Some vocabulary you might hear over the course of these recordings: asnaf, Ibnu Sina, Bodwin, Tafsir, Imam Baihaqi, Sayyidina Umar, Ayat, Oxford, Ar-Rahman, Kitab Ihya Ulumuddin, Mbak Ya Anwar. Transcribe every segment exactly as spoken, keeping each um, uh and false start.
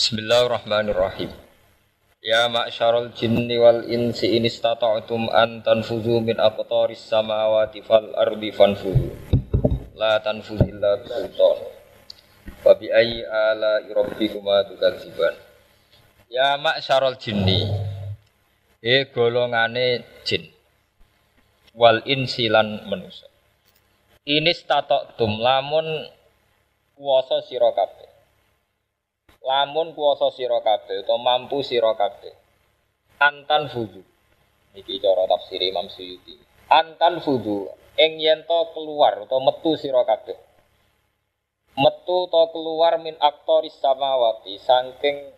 Bismillahirrahmanirrahim. Ya ma'syarul jinni wal insi in istata'tum an tanfudhu min aqtaris samawati fal ardi fanfudhu la tanfudhu illa bisultan. Wa bi ayyi ala rabbikuma tukadziban. Ya ma'syarul jinni, e golongane jin wal insi lan manusa. In istata'tum lamun kuwasa sira kabeh. Lamun kuwasa sira kabeh utawa mampu sira kabeh antan fudu, iki cara tafsir Imam Suyuti, antan fudu ing yen to keluar utawa metu sira kabeh, metu to keluar min aktoris samawati saking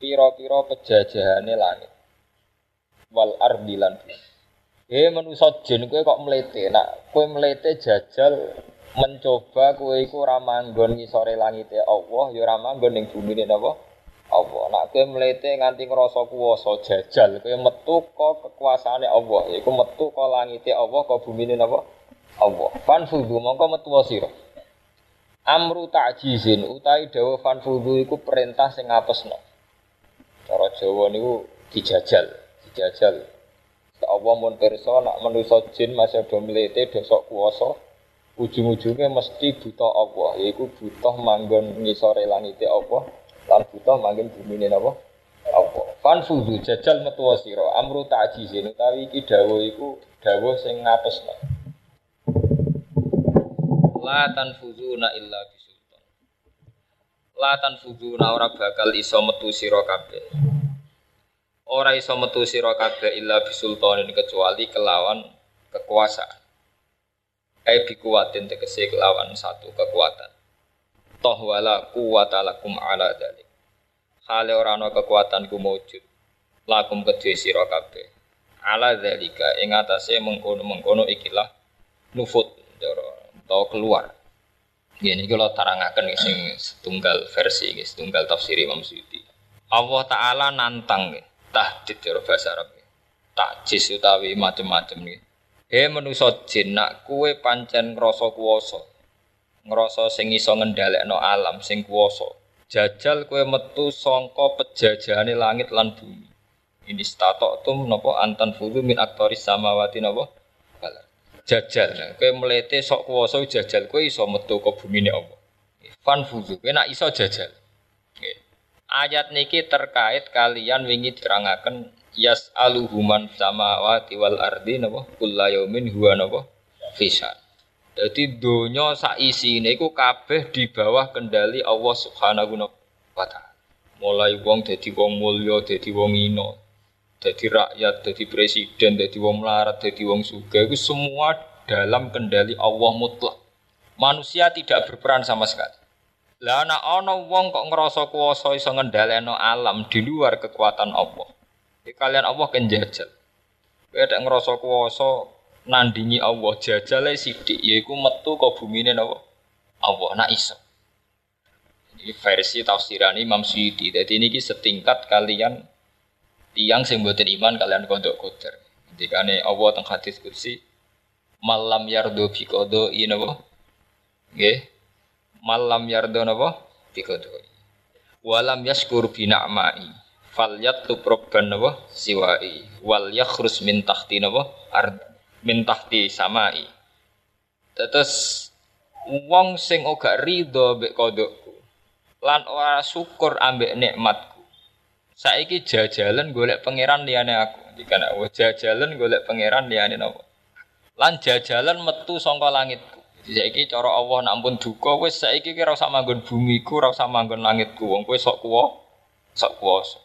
pira-pira pejajahane langit wal ardi lan eh manusa jin kowe kok mlete, nak kowe mlete jajal mencoba kowe iku ora manggon ngisore langite Allah ya ora manggon ning bumine napa Allah. Nek kowe mlete nganti ngrasa kuwasa jajal kowe metu ka kekuasaane Allah, iku metu ka langite Allah ka bumine napa Allah. Fanfudhu mongko metu sira. Amru ta'jizin utawi dawuh fanfudhu iku perintah sing ngapesna. Cara Jawa niku dijajal, dijajal. Allah mun pirsa nek manusa jin masih do mlete dosok kuwasa ujung-ujungnya mesti buta Allah, yaitu buta manggon ngisore langite Allah lan buta manggon bumine napa Allah. Fanfudhu jajal metu sira amru ta'jizin utawi iki dawuh iku dawuh sing ngapesna la tanfuzuna illa bisultan, la tanfuzuna ora bakal iso metu sira kabeh, ora iso metu sira kabeh illa bisultan kecuali kelawan kekuasaan. Ai bikuwatin tegese kelawan satu kekuatan. Toh wala quwwata lakum ala dzalik. Hale ora ana kekuatan ku wujud. Lakum kedhe sira kabeh. Ala dzalika ing atase mengkono-mengkono ikilah nufut atau keluar. Ya niki kula tarangaken sing setunggal versi iki, setunggal tafsir Imam Suyuti. Allah taala nantang tahdid jero basa Arab. Takjiz utawi macam-macam niki. He manusa jin, nak kowe pancen ngrasa kuwasa, ngrasa sing iso ngendhalekno alam sing kuwasa, jajal kowe metu sangka pejajahane langit lan bumi. Ini statotum napa antan fulu min aktoris samawati napa jajal kowe mlete sok kuwasa jajal kowe iso metu ke bumine apa fan fulu kowe nak iso jajal. Ayat niki terkait kalian wingi diterangaken yas aluhuman samawati wal ardi napa kullayomin huwa napa fisan. Dadi donya sak isine iku kabeh di bawah kendali Allah Subhanahu wa taala. Mulai wong dadi wong mulya, dadi wong ina, dadi rakyat, dadi presiden, dadi wong melarat, dadi wong sugih, iku semua dalam kendali Allah mutlak. Manusia tidak berperan sama sekali. Lah ana ana wong kok ngrasa kuwasa iso ngendhalekno alam di luar kekuatan Allah. Jadi kalian Allah kan jajal. Kowe nek ngrasa kuwasa nandingi Allah, jajale sithik yaiku metu ka bumine napa Allah nak iso. Iki versi tafsiran Imam Suyuti. Dadi niki setingkat kalian tiyang sing mboten iman kalian kondok koder. Dikane Allah teng hadis kursi malam yardo bi qada in napa? Nggih. Malam yardo napa? Bi qada. Walam yaskur bi na'mai. Fal yatlub rabban wa siwai wal yakhrus min tahti wa ard min tahti samai. Tetes wong sing ora ridho mbek kodhokku lan ora syukur ambek nikmatku saiki jajalen golek pangeran liyane aku. Dikana jajalen golek pangeran liyane napa lan jajalen metu saka langitku. Saiki cara Allah nak ampun duka wis saiki ora usah manggon bumiku, ora usah manggon langitku, wong kowe sok kuwa sok kuwasa.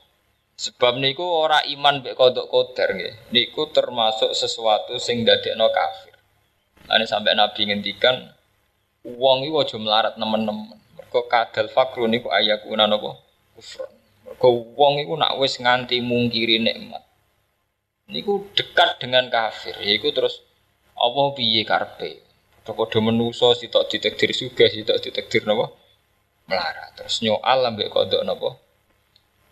Sebab niku ora iman mbek kodhok qadar nggih. Niku termasuk sesuatu sing ndadekno kafir. Lan sampai Nabi ngendikan wong iki aja melarat nemen-nemen. Mergo kadal fakru niku ayakuna napa? Kufur. Mergo wong iku nak wis nganti mungkiri nikmat. Niku dekat dengan kafir. Yaiku terus apa piye karepe? Padha-padha menungso sitok ditakdir sugih, sitok ditakdir napa? Melarat. Terus nyoal mbek kodhok napa?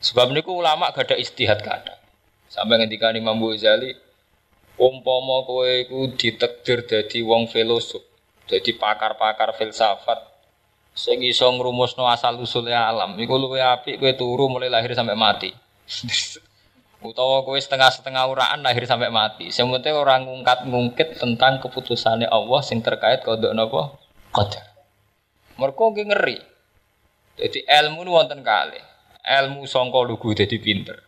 Sebab niku ulama gak ada istihad kada. Sampai ketika Imam Ghazali umpama kowe iku ditakdir dadi wong filosof, dadi pakar-pakar filsafat, sing iso ngrumusno asal usule alam iku luwih apik kowe turu mulai lahir sampai mati. Utawa kowe setengah-setengah uraan lahir sampai mati. Sing penting ora ngungkat-ngungkit tentang keputusane Allah sing terkait kodok napa qadar. Mergo ki ngeri. Dadi ilmu nu wonten kalih. Ilmu sangka lugu dadi pinter.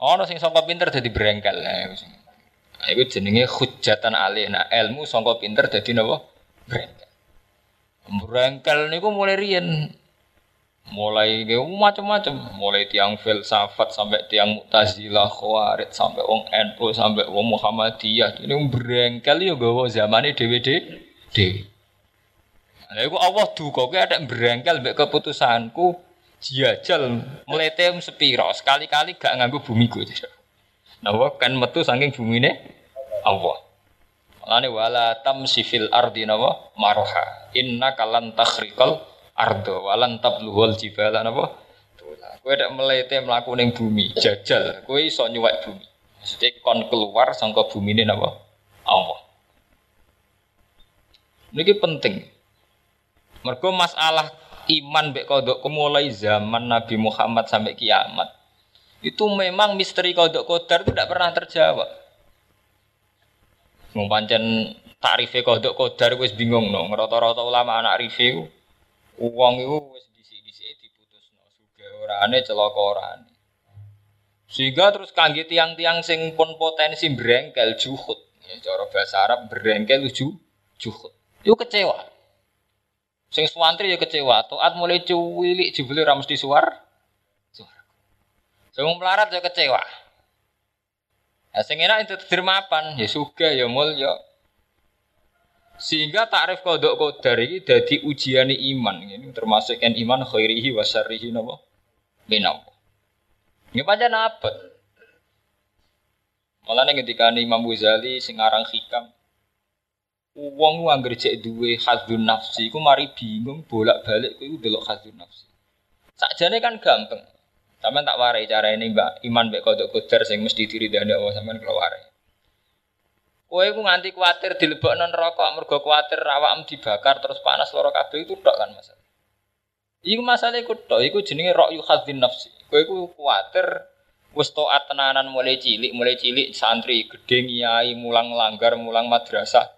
Ana sing sangka pinter dadi brengkel. Nah, iku jenenge hujatan alih. Nah, ilmu sangka pinter dadi napa brengkel. Brengkel niku mulai riyen. Mulai ge macam-macam, mulai tiang filsafat sampai tiang Mu'tazilah, Khawarij sampai wong N U sampai wong Muhammadiyah. Ini brengkel yo gawa zamane dhewe-dhewe. Lah iku Allah duka kowe ada brengkel mbek keputusanku jajal mlete sepira sekali-kali gak nganggo bumiku. Nah, kan metu saking bumine Allah. Alane wala tamsi fil ardi nawa marha innaka lan takhriqal ardo walan tabluhul jibala napa dolah kowe dak melete mlaku ning bumi jajal kowe iso nyuwek bumi mesti kon keluar saka bumine napa Allah niki penting mergo masalah iman mbek kodok mulai zaman Nabi Muhammad sampai kiamat itu memang misteri kodok qadar itu tidak pernah terjawab mung pancen takrife kodok qadar wis bingung no rata-rata ulama anak review uang itu wis dhisik-dhisike diputusno sugih orane celaka orane. Sehingga terus kangge tiang-tiang sing pun potensi brengkel juhud, ya cara bahasa Arab brengkel ju juhud. Yo kecewa. Sing suwantri yo kecewa, taat mulai cuwilik jebule ora mesti suar. Suar. Sing melarat yo kecewa. Ya sing enak itu dermapan, ya sugih ya mulya. Sehingga takrif kodok kodar ini jadi ujian iman ini termasuk yang iman khairihi wa syarrihi napa minam ini pancen abad malah ini ketika Imam Ghazali sing aran hikam wong anggere jek duwe hadzun nafsi ku mari bingung bolak-balik ku delok hadzun nafsi sakjane kan gampang sampean tak warai carane mbak iman mbek kodok kodar sing mesti diridani Allah sampean kelaware. Kowe ku nganti kuwatir dilebokno neraka mergo kuwatir awakmu dibakar terus panas loro kabeh itu tok kan masalah. Iku masalah iku tok, iku jenenge ra'yu khadzin nafsi. Kowe ku kuwatir wis taat tenanan mulai cilik, mulai cilik santri gedhe ngiyai mulang langgar mulang madrasah.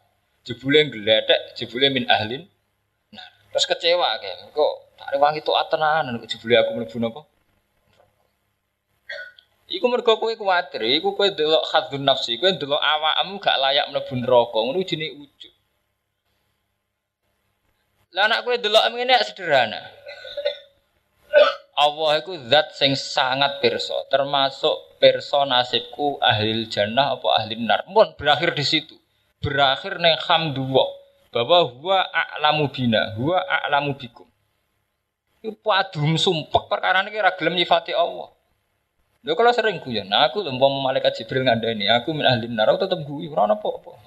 Jebule gledhek, jebule min ahlin. Nah, terus kecewa kaya kok tak rewangi taat tenanan kok jebule aku mlebu napa? Iku mergo kowe kuwatir, iku kowe delok khadzun nafsi, kowe delok awakmu gak layak mlebu neraka, ngono jenenge ujug. Lah nek kowe delok ngene sederhana. Allah iku zat sing sangat pirsa, termasuk pirsa nasibku ahli jannah apa ahli nar. Mun berakhir di situ. Berakhir ning hamdulillah, bahwa huwa a'lamu bina, huwa a'lamu bikum. Iku padum sumpek perkara niki ora gelem nyifati Allah. Lha kalau sering guyon, nah aku umpama malaikat Jibril ngandani, aku min ahli neraka tetep guyu ora ana apa-apa.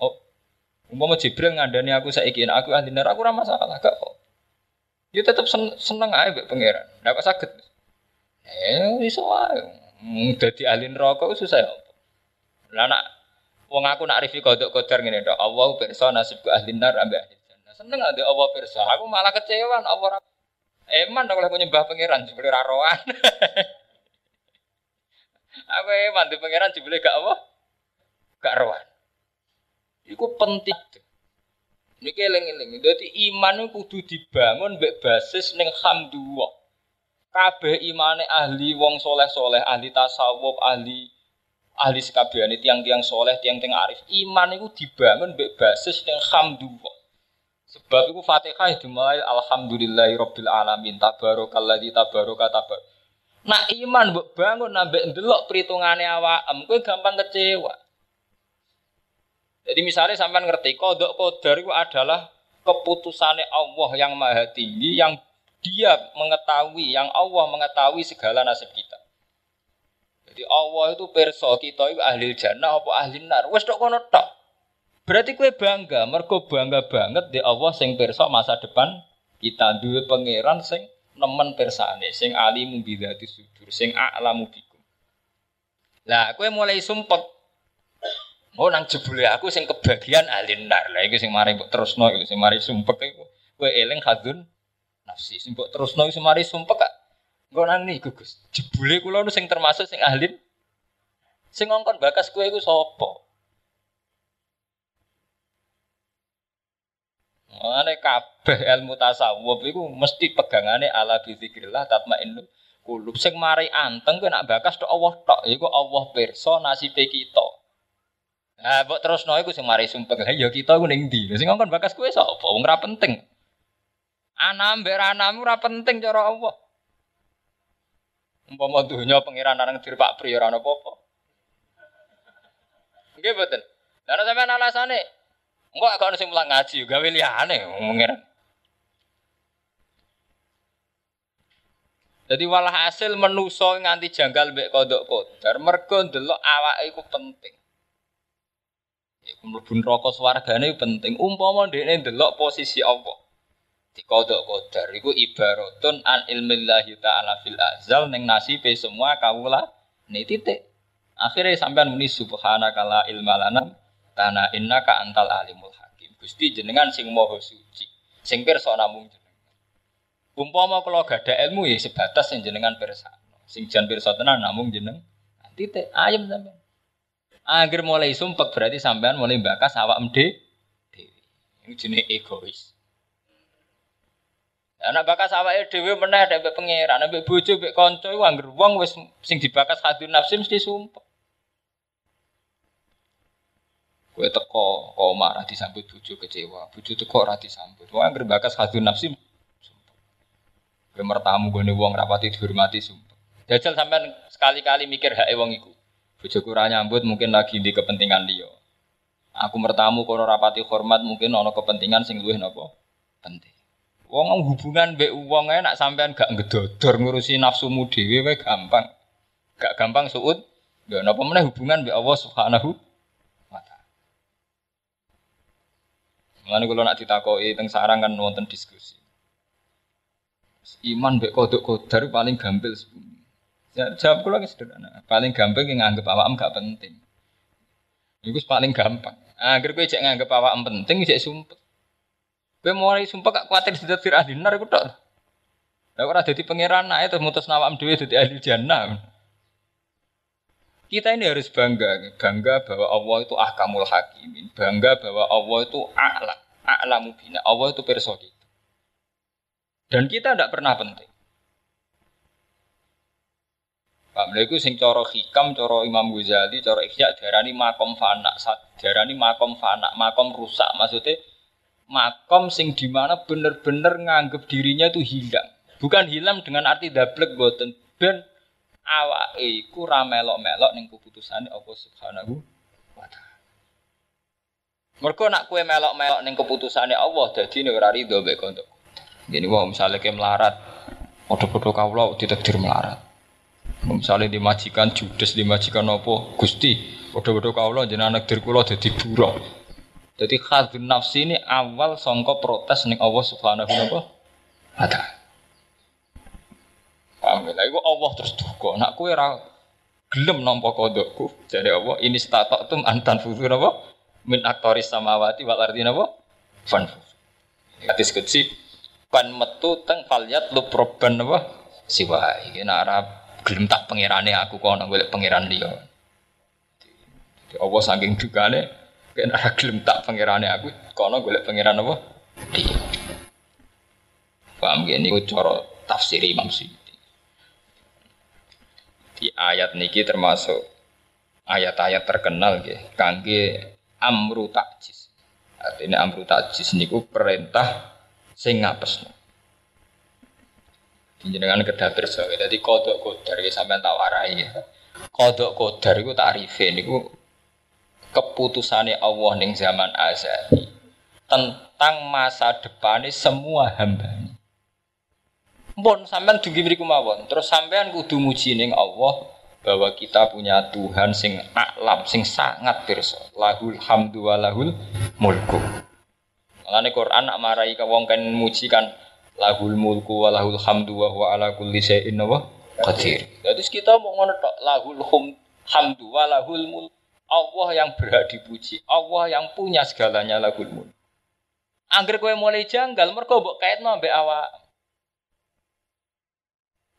Umpama Jibril ngandani aku saiki nek aku ahli neraka ora masalah gak kok. Ya tetep seneng ae mbek pangeran. Ndak saged. Eh iso wae. Dadi ahli neraka susah ya. Lah nek wong aku nak rifi kodok kodar ngene tok, Allah pirsa nasibku ahli neraka ambek ahli jannah. Seneng ade Allah pirsa. Aku malah kecewa nek ora eman nek oleh nyembah pangeran Jibril ra roan. Aku eman di pangeran jebule gak apa? Gak rohan. Iku penting. Niki eling-eling. Dadi iman niku kudu dibangun mbek basis ning hamdulillah. Kabeh imane ahli wong soleh-soleh, ahli tasawuf, ahli ahli sekabehane tiang-tiang soleh, tiang-tiang arif. Iman niku dibangun mbek basis ning hamdulillah. Sebab iku Fatihah dimulai alhamdulillahirabbil alamin tabarakalladzi tabaraka tabar. Nak iman mbok bangun ambek ndelok perhitungane awakmu kowe gampang kecewa. Jadi misalnya sampean ngerti kodok qadar itu adalah keputusane Allah yang maha tinggi yang dia mengetahui, yang Allah mengetahui segala nasib kita. Jadi Allah itu pirsa kita itu ahli jannah apa ahli nar. Wis tok kono tok. Berarti kowe bangga, mergo bangga banget di Allah sing pirsa masa depan kita duwe pangeran sing nemen persane sing alimu bidhati sudur sing a'lamu bikum. Lah kowe mulai sumpek. Oh nang jebule aku sing kebagian ahli nar. Lah iku sing mari mbok terusno iku sing mari sumpek iku kowe eling khadzun nafsi. Sing mbok terusno wis mari sumpek kak. Engko nang niku Gus. Jebule kula nu sing termasuk sing ahli. Sing ngongkon bakas kowe iku sapa? Mane kabeh ilmu tasawuf iku mesti pegangane ala bi dzikrillah tatmainul qulub. Sing mari anteng kowe nak bakas tok Allah tok, iku Allah pirsa nasibe kita. Nah, mbok terusno iku sing mari sumpek. Lah ya kita iku ning ndi? Sing ngongkon bakas kowe sapa? Wong ora penting. Anam beranamu ora penting cara Allah. Umpama donya pangeran nang dir Pak Pri ora ana apa-apa. Nggih mboten. Lah ana sampean alasane. Engko gak ono sing mulang ngaji, gawe liyane pangeran. Dadi walah hasil menuso nganti janggal mbek kodhok kodar mergo ndelok awake iku penting. Iku mlebu neraka swargane penting. Umpama ndekne ndelok posisi Allah. Dikodok kodar iku ibaratun an ilmillahi ta'ala fil azal ning nasibe semua kawula ni titik akhire sampean muni subhanaka la ilma lana tana innaka antal alimul hakim. Gusti jenengan sing maha suci sing pirsa namung jenengan. Umpama kula gadah ilmu ya sebatas sing jenengan pirsa sing jan pirsa tenan namung jeneng titik ayem sampean akhir mulai sumpek berarti sampean mulai mbakas awakmu dhewe iki jenenge egois. Anak bakas awake dhewe meneh nek mbek pangeran, nek mbek bojo, mbek kanca iku anggere wong wis sing dibakas hadun nafsi mesti sumpek. Kowe teko kok marah disambut bojo kecewa, bojo teko ora disambut. Wong anggere bakas hadun nafsi sumpek. Kowe mertamu gone wong rapati dihormati sumpek. Jajal sampean sekali-kali mikir hake wong iku. Bojoku ora nyambut mungkin lagi ndek kepentingan liya. Aku mertamu kono rapati hormat mungkin ana kepentingan sing luwih napa penting. Wong hubungan mbek wong ae nek sampean gak ngedodor ngurusi nafsumu dhewe wae gampang. Gak gampang suud. Ya napa meneh hubungan mbek Allah Subhanahu wa taala. Mulane kula nek ditakoki teng sarang kan wonten diskusi. Iman mbek kodhok kodar paling gampil. Ya jawab kula ki sederhana. Paling gampang ki nganggep awakmu gak penting. Iku paling gampang. Akhir kowe jek nganggep awakmu penting jek sumpek. Kowe mulai sumpah gak kuatir dadi ahli neraka tok. Lah ora dadi pangeran ae terus mutus awakmu dhewe dadi ahli jannah. Kita ini harus bangga, bangga bahwa Allah itu ahkamul hakimin, bangga bahwa Allah itu a'la, a'lamu bina. Allah itu pirsa kita. Dan kita ndak pernah penting. Pak mlebu sing cara hikam, cara Imam Ghazali, cara Ihya diarani makom fana, diarani makom fana, makom rusak maksudnya makom sing dimana bener-bener nganggep dirinya itu hilang. Bukan hilang dengan arti dablek boten ben awake iku ra melok-melok ning keputusane Allah Subhanahu wa taala. Mergo nek kowe melok-melok ning keputusane Allah dadi ora ridho mek kontok. Ngene wae misale ke melarat, padha-padha kawula ditakdir melarat. Misale di majikan judes, di majikan apa Gusti, padha-padha kawula jenengan takdir kula dadi buruk. Jadi khadun nafsi ini awal sangka protes ning Allah Subhanahu wa taala. Paham lha iku Allah terus duka. Nek kowe ora gelem nampa kodhokku, jare Allah ini statatum antan fuzu napa? Min aktoris samawati wal ardi napa? Fan. Hadis kutsi pan metu teng falyat lu proban napa? Siwa iki nek ora gelem tak pangerane aku kok ana golek pangeran liya. Jadi Allah saking dukane kena gelem tak pangerane aku kono golek pangeran apa dia paham gini ku cara tafsir Imam Suyuti di ayat niki termasuk ayat-ayat terkenal nggih kangge amru takjiz artine amru takjiz niku perintah sing ngapesno jenengan kedah pirsa dadi kodhok kodar iki sampean tak warahi kodhok kodar iku takrife niku keputusannya Allah ning zaman azali tentang masa depane semua hambane. Mun sampean dugi mriku mawon, terus sampean kudu muji ning Allah bahwa kita punya Tuhan sing alam sing sangat pirsa. Lahul hamdu wa lahul mulku. Lan Al-Qur'an nak marahi wong kan muji kan lahul mulku wa lahul hamdu wa huwa ala kulli syai'in qadir. Dadi kita mau ngono tok lahul hamdu wa lahul mulku. Allah yang berhak dipuji, Allah yang punya segalanya lahul mulk. Angger kowe mulai janggal mergo mbok kaitno mbek awak.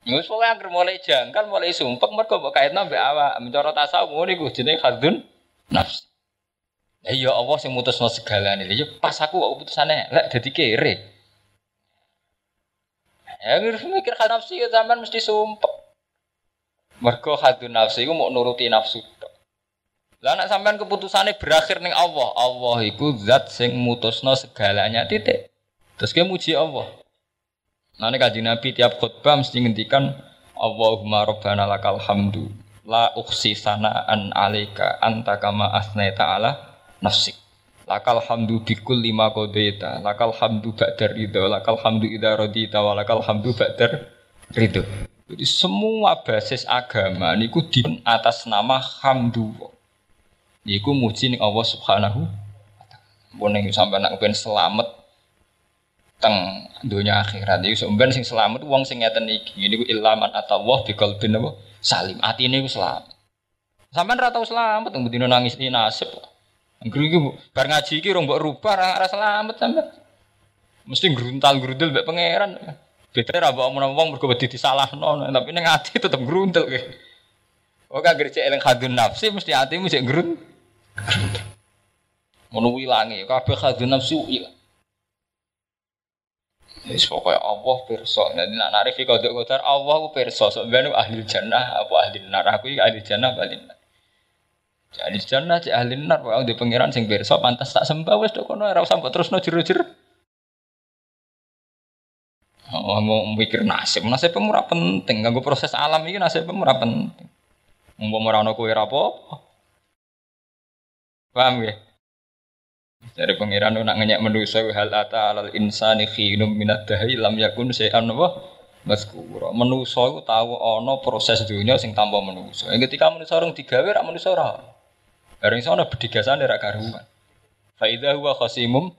Wis pokoke anggere mulai jangkal, mulai sumpek mergo mbok kaitno mbek awak. Mencara tasawuf ngono iku jenenge khadzun nafs. Ya ya Allah sing mutusno segalane. Ya pas aku kok putusane lek dadi kere. Ya ngger mikir khadzun nafsi ya zaman mesti sumpek. Mergo khadzun nafsi iku mok nuruti nafsu tok. Lah nek sampean keputusane berakhir ning Allah, Allah iku zat sing mutusno segalanya titik. Terus ke muji Allah. Nah ini kaji Nabi tiap khutbah mesti ngendikan Allahumma rabbana lakal hamdu la uksi sana'an alaika antakama asnai ta'ala nafsik lakal hamdu bikul lima kodaita lakal hamdu ba'dar ridho lakal hamdu idha radita walakal hamdu ba'dar ridho. Jadi semua basis agama ini ku di atas nama hamdu ini ku muji ning Allah subhanahu wa ta'ala ini sampai nak ben selamat teng dunia akhirat iki sampean sing slamet wong sing ngeten iki niku ilaman atawah bikal bin apa salim atine iku slamet. Sampeyan ora tau slamet teng dina nangis iki nasib. Engko iki bar ngaji iki ora mbok rubah ora slamet sampeyan. Mesti ngruntal-ngruntul mbek pangeran. Betre ra mbok omong wong mergo wedi disalahno tapi ning ati tetep ngruntul kowe. Kok anggere cek eling khadzun nafsi mesti atimu sik ngrunt. Ngono ilange kabeh khadzun nafsi ilang. Wis pokoke Allah pirsa. Dadi nek narif kok kodok kodar Allah ku pirsa. Sok ben ahli jannah apa ahli neraka kuwi ahli jannah bali. Ahli jannah cek ahli neraka wae ndek pangeran sing pirsa pantes tak sembah wis tok kono ora usah mbok terusno jero-jero. Oh, mau mikir nasib. Nasib ora penting kanggo proses alam iki nasib ora penting. Mumpung ora ono kowe ora apa-apa. Paham ya? Dari pangeran nak ngeyak manusia hal ata alal insani khinum minad dahi lam yakun syai'an wa mazkura. Manusia iku tau ana proses dunya sing tanpa manusia. Ketika manusia rung digawe rak manusia ora. Bareng sono bedigasane rak karuan. Fa idza huwa khasimum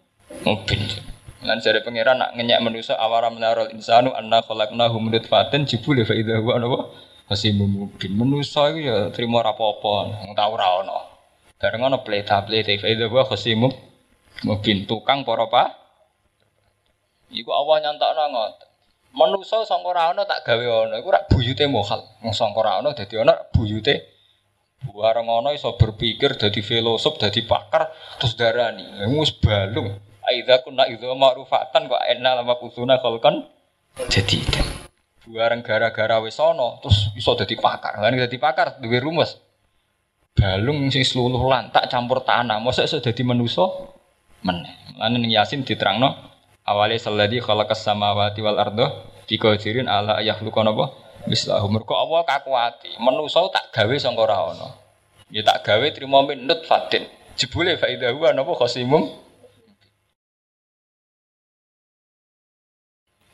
mubin. Lan dari pangeran nak ngeyak manusia awaram naral insanu anna khalaqnahu min nutfatin jibul fa idza huwa khasimum mubin. Manusia iku ya trimo ora apa-apa, wong tau ora ana. Bareng ana pleta-pleta fa idza huwa khasimum mungkin tukang para pa iku Allah nyantakno ngoten manusa sangka ra ana tak gawe ana iku rak buyute mohal wong sangka ra ana dadi ana buyute bareng ana iso berpikir dadi filosof dadi pakar terus darani wis balung aidza kunna idza ma'rufatan kok enal maqsuna kholqan dadi bareng gara-gara wis ana terus iso dadi pakar lan dadi pakar duwe rumus balung sing sluluh lantak campur tanah mosok iso dadi manusa meneh. Lan ning Yasin diterangno awale salladzi khalaqas samawati wal ardh biqadirin ala yakhluqu napa mislahu. Mergo Allah kakuati, manusa tak gawe sangka ora ana. Ya tak gawe trimo minut fatin. Jebule fa idza huwa napa khasimum.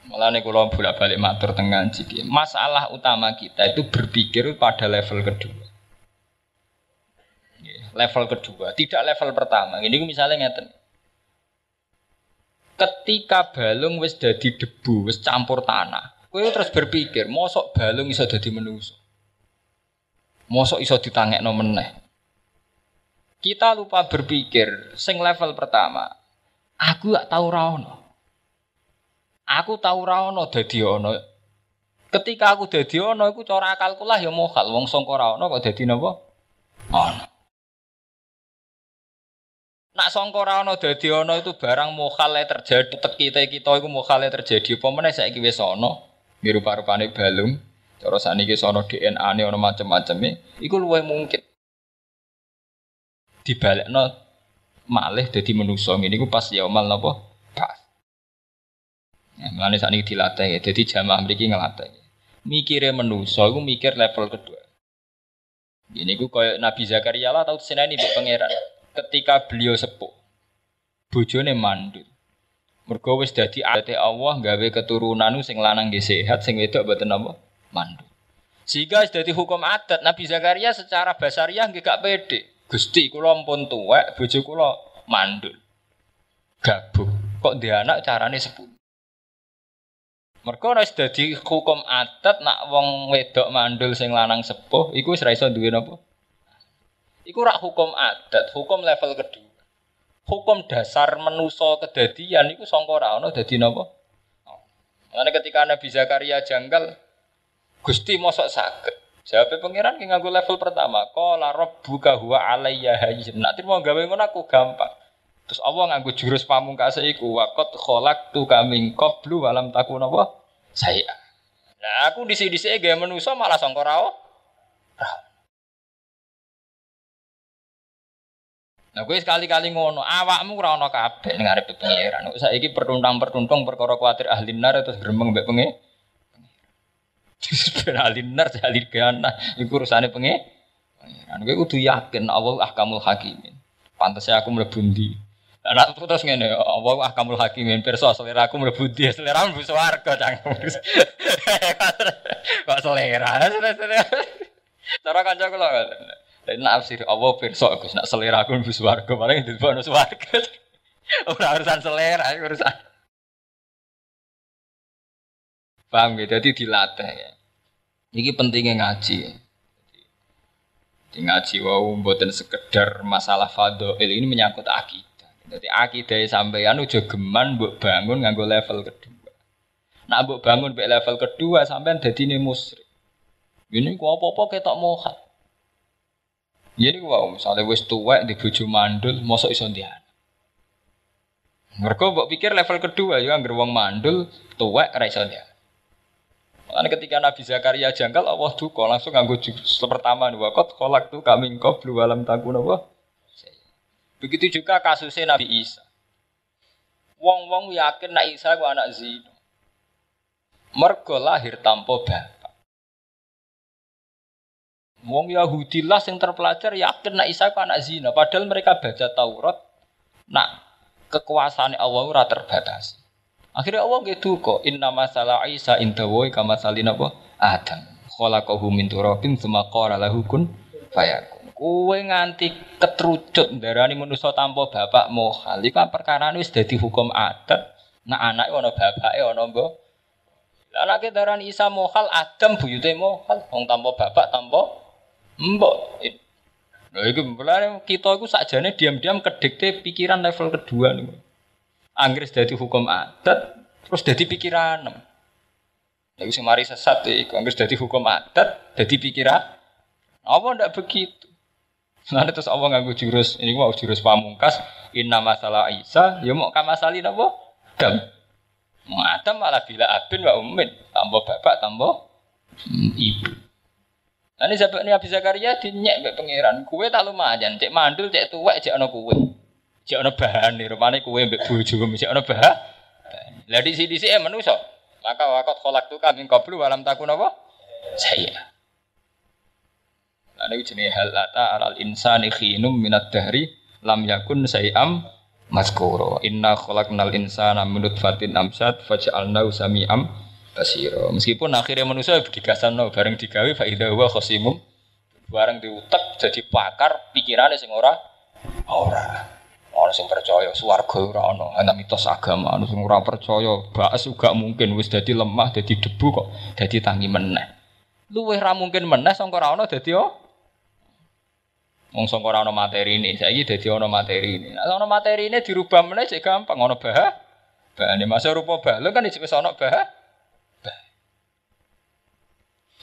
Mulane kula bolak-balik matur teng ngaji iki. Masalah utama kita itu berpikir pada level kedua. Level kedua, tidak level pertama. Ini misalnya ngeten. Ketika balung wis dadi debu, wis campur tanah. Kowe terus berpikir, mosok balung iso dadi manusa. Mosok iso ditangekno meneh. Kita lupa berpikir sing level pertama. Aku gak tau ora ono. Aku tau ora ono dadi ono. Ketika aku dadi ono iku cara akalku lah ya mohal wong sangka ora ono kok dadi napa? Ono. Nak sangka ora ana dadi ana itu barang mokhale terjadi teki-teki-teki iku mokhale terjadi apa meneh saiki wis ana mirupa-rupane balung cara saniki sono D N A-ne ana macam-maceme iku luwih mungkin dibalekno malih dadi manusa ngene iku pas yaumal napa pas nah meneh saniki dilatih dadi jamaah mriki nglatih mikire manusa iku mikir level kedua ngene iku kaya Nabi Zakaria lah tau diseneni mbek pangeran. Ketika beliau sepuh bojone mandul mergo wis dadi ayate Allah gawe keturunan sing lanang nggih sehat sing wedok mboten napa mandul sehingga wis dadi hukum adat Nabi Zakaria secara basariah nggih gak pede Gusti kula ampun tuwek bojo kula mandul gabuk kok ndek anak carane sepuh mergo wis dadi hukum adat nak wong wedok mandul sing lanang sepuh iku wis ra iso duwe napa. Iku rak hukum adat, hukum level kedua. Hukum dasar manusa kedadian iku sangka ora ana dadi napa. Mulane ketika Nabi Zakaria janggal Gusti mosok sakit. Jawabnya pengiran ki nganggo level pertama, qala rabbuka huwa alayya hayyin. Nek trimo gawe ngono aku gampang. Terus Allah nganggo jurus pamungkas iku, waqad khalaqtu kaming qablu wa lam takun apa? Saya. Nah, aku dhisik-dhisike gawe manusa malah sangka ra. Nah, gue sekali-kali ngono, awakmu ora ana kabeh ning ngarepe pengiran. Nek saiki pertuntang-pertuntung perkara kuwatir ahli nar terus gremeng mbek pengi. Disebut ahli nar ahli jana, iku urusane pengi. Pengiran gue kudu yakin Allah ahkamul hakimin. Pantesnya aku mlebu ndi. Lah terus ngene, Allah ahkamul hakimin pirsa selera aku mlebu ndi, selera mlebu swarga cangkem. Kok selera, selera. Cara kanca kula. Nak tafsir Allah besok Gus nak selera aku mbus warga paling dibano warga. Ora urusan selera, urusan. Paham nggih, dadi dilatih ya. Iki pentingnya ngaji. Jadi ngaji wau mboten sekedar masalah fadhail, ini menyangkut akidah. Dadi akidah sampeyan uga geman mbok bangun nganggo level kedua. Nak mbok bangun mbek level kedua sampeyan dadine musyrik. Ngene ku apa-apa ketok mohat. Ya niku wae misale wis tuwek di bojo mandul mosok iso ndihane. Mergo mbok pikir level kedua ya anggere wong mandul tuwek ra iso ndihane. Lan ketika Nabi Zakaria janggal Allah duka langsung nganggo jurus pertama wa qad khalaqtu kaming qablu wa lam takun apa. Begitu juga kasusnya Nabi Isa. Wong-wong yakin nek Isa ku anak zina. Mergo lahir tanpa bapak. Wong Yahudi lah yang terpelajar yakin nak Isa ku anak zina, padahal mereka baca Taurat nak kekuasaan Allah ora terbatas. Akhirnya Allah nggih duka, inna masala Isa indawoe kama salina apa? Adam. Khalaqahu min turabin tsumma qala lahu kun fayakun. Kowe nganti ketrucut ndarani manusa tanpa bapak mohal. Iku perkarane wis dadi hukum adat, nak anake ana bapake ana mbok. Lah anake darani Isa mohal, Adam buyute mohal, wong tanpa bapak tanpa mbok. Lha iki mulane kita iku sakjane diam-diam kedikte pikiran level kedua niku. Anggris dadi hukum adat terus dadi pikiran. Lha iki sing mari sesat iku anggris dadi hukum adat dadi pikiran. Apa ndak begitu? Lan terus apa nganggo jurus ini mau jurus pamungkas inna masala Isa ya mok kamasali napa? Adam. Mung Adam malah bila abin wa ummin, tambah bapak tambah ibu. Nah ini sahabat Nabi Zakaria dinyek mbak pengiran. Kue tak lumayan, cek mandul, cek tuwek, cek ada kue. Cek ada bahan, rupanya kue mbak bojo, cek ada bahan. Lah di sini sih manusia. Maka wakot kolak itu kami ngoblu walam takun apa? Saya. Nah ini jenis hal lata alal insani khinum minat dahri lam yakun sayam maskuro. Inna kolak nal insana minut fatin amsad faj'alna usami am basiro. Meskipun akhirnya manusia digasan no bareng digawe faida wa khosimum bareng diutek jadi pakar pikirane sing ora ora ora sing percaya swarga ora ana ana mitos agama anu sing ora percaya baes uga mungkin wis dadi lemah dadi debu kok dadi tangi meneh luwih ra mungkin meneh sangka ora ana dadi oh wong sangka ora ana materine saiki dadi ana materine nek ana materine dirubah meneh sik gampang ana bah bahane masa rupa balung kan wis ana bah.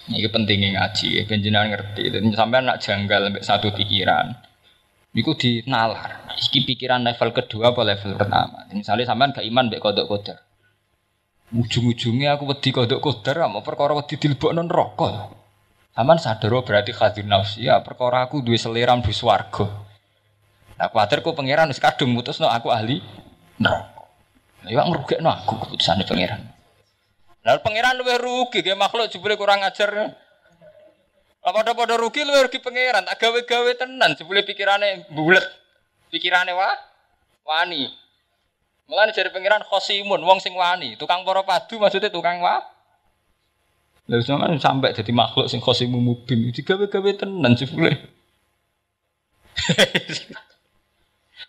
Ini pentingnya ngaji, penjenengan ngerti. Sampai nak janggal sampai satu pikiran, itu dinalar. Iki pikiran level kedua apa level pertama. Misalnya sampai gak iman sampai kodok koder. Ujung-ujungnya aku wedi kodok koder, mau perkara wedi dilebok non rokok. Sampai sadar berarti hadir nafsi, ya perkara aku duwe selera duwe swarga. Nah, khawatir aku pangeran wis kadung mutusno aku ahli neraka. Lah iwak ngrugekno aku keputusane pangeran. Nah, pangeran luwih rugi ge makhluk jebule kurang ajar. Lah padha-padha rugi luwih rugi pangeran, tak gawe-gawe tenan jebule pikirane bulet. Pikirane wah wani. Mulane jare pangeran khosimun wong sing wani, tukang para padu maksudnya tukang wah. Lah sampeyan sampe dadi makhluk sing khosimu mubin, digawe-gawe tenan jebule.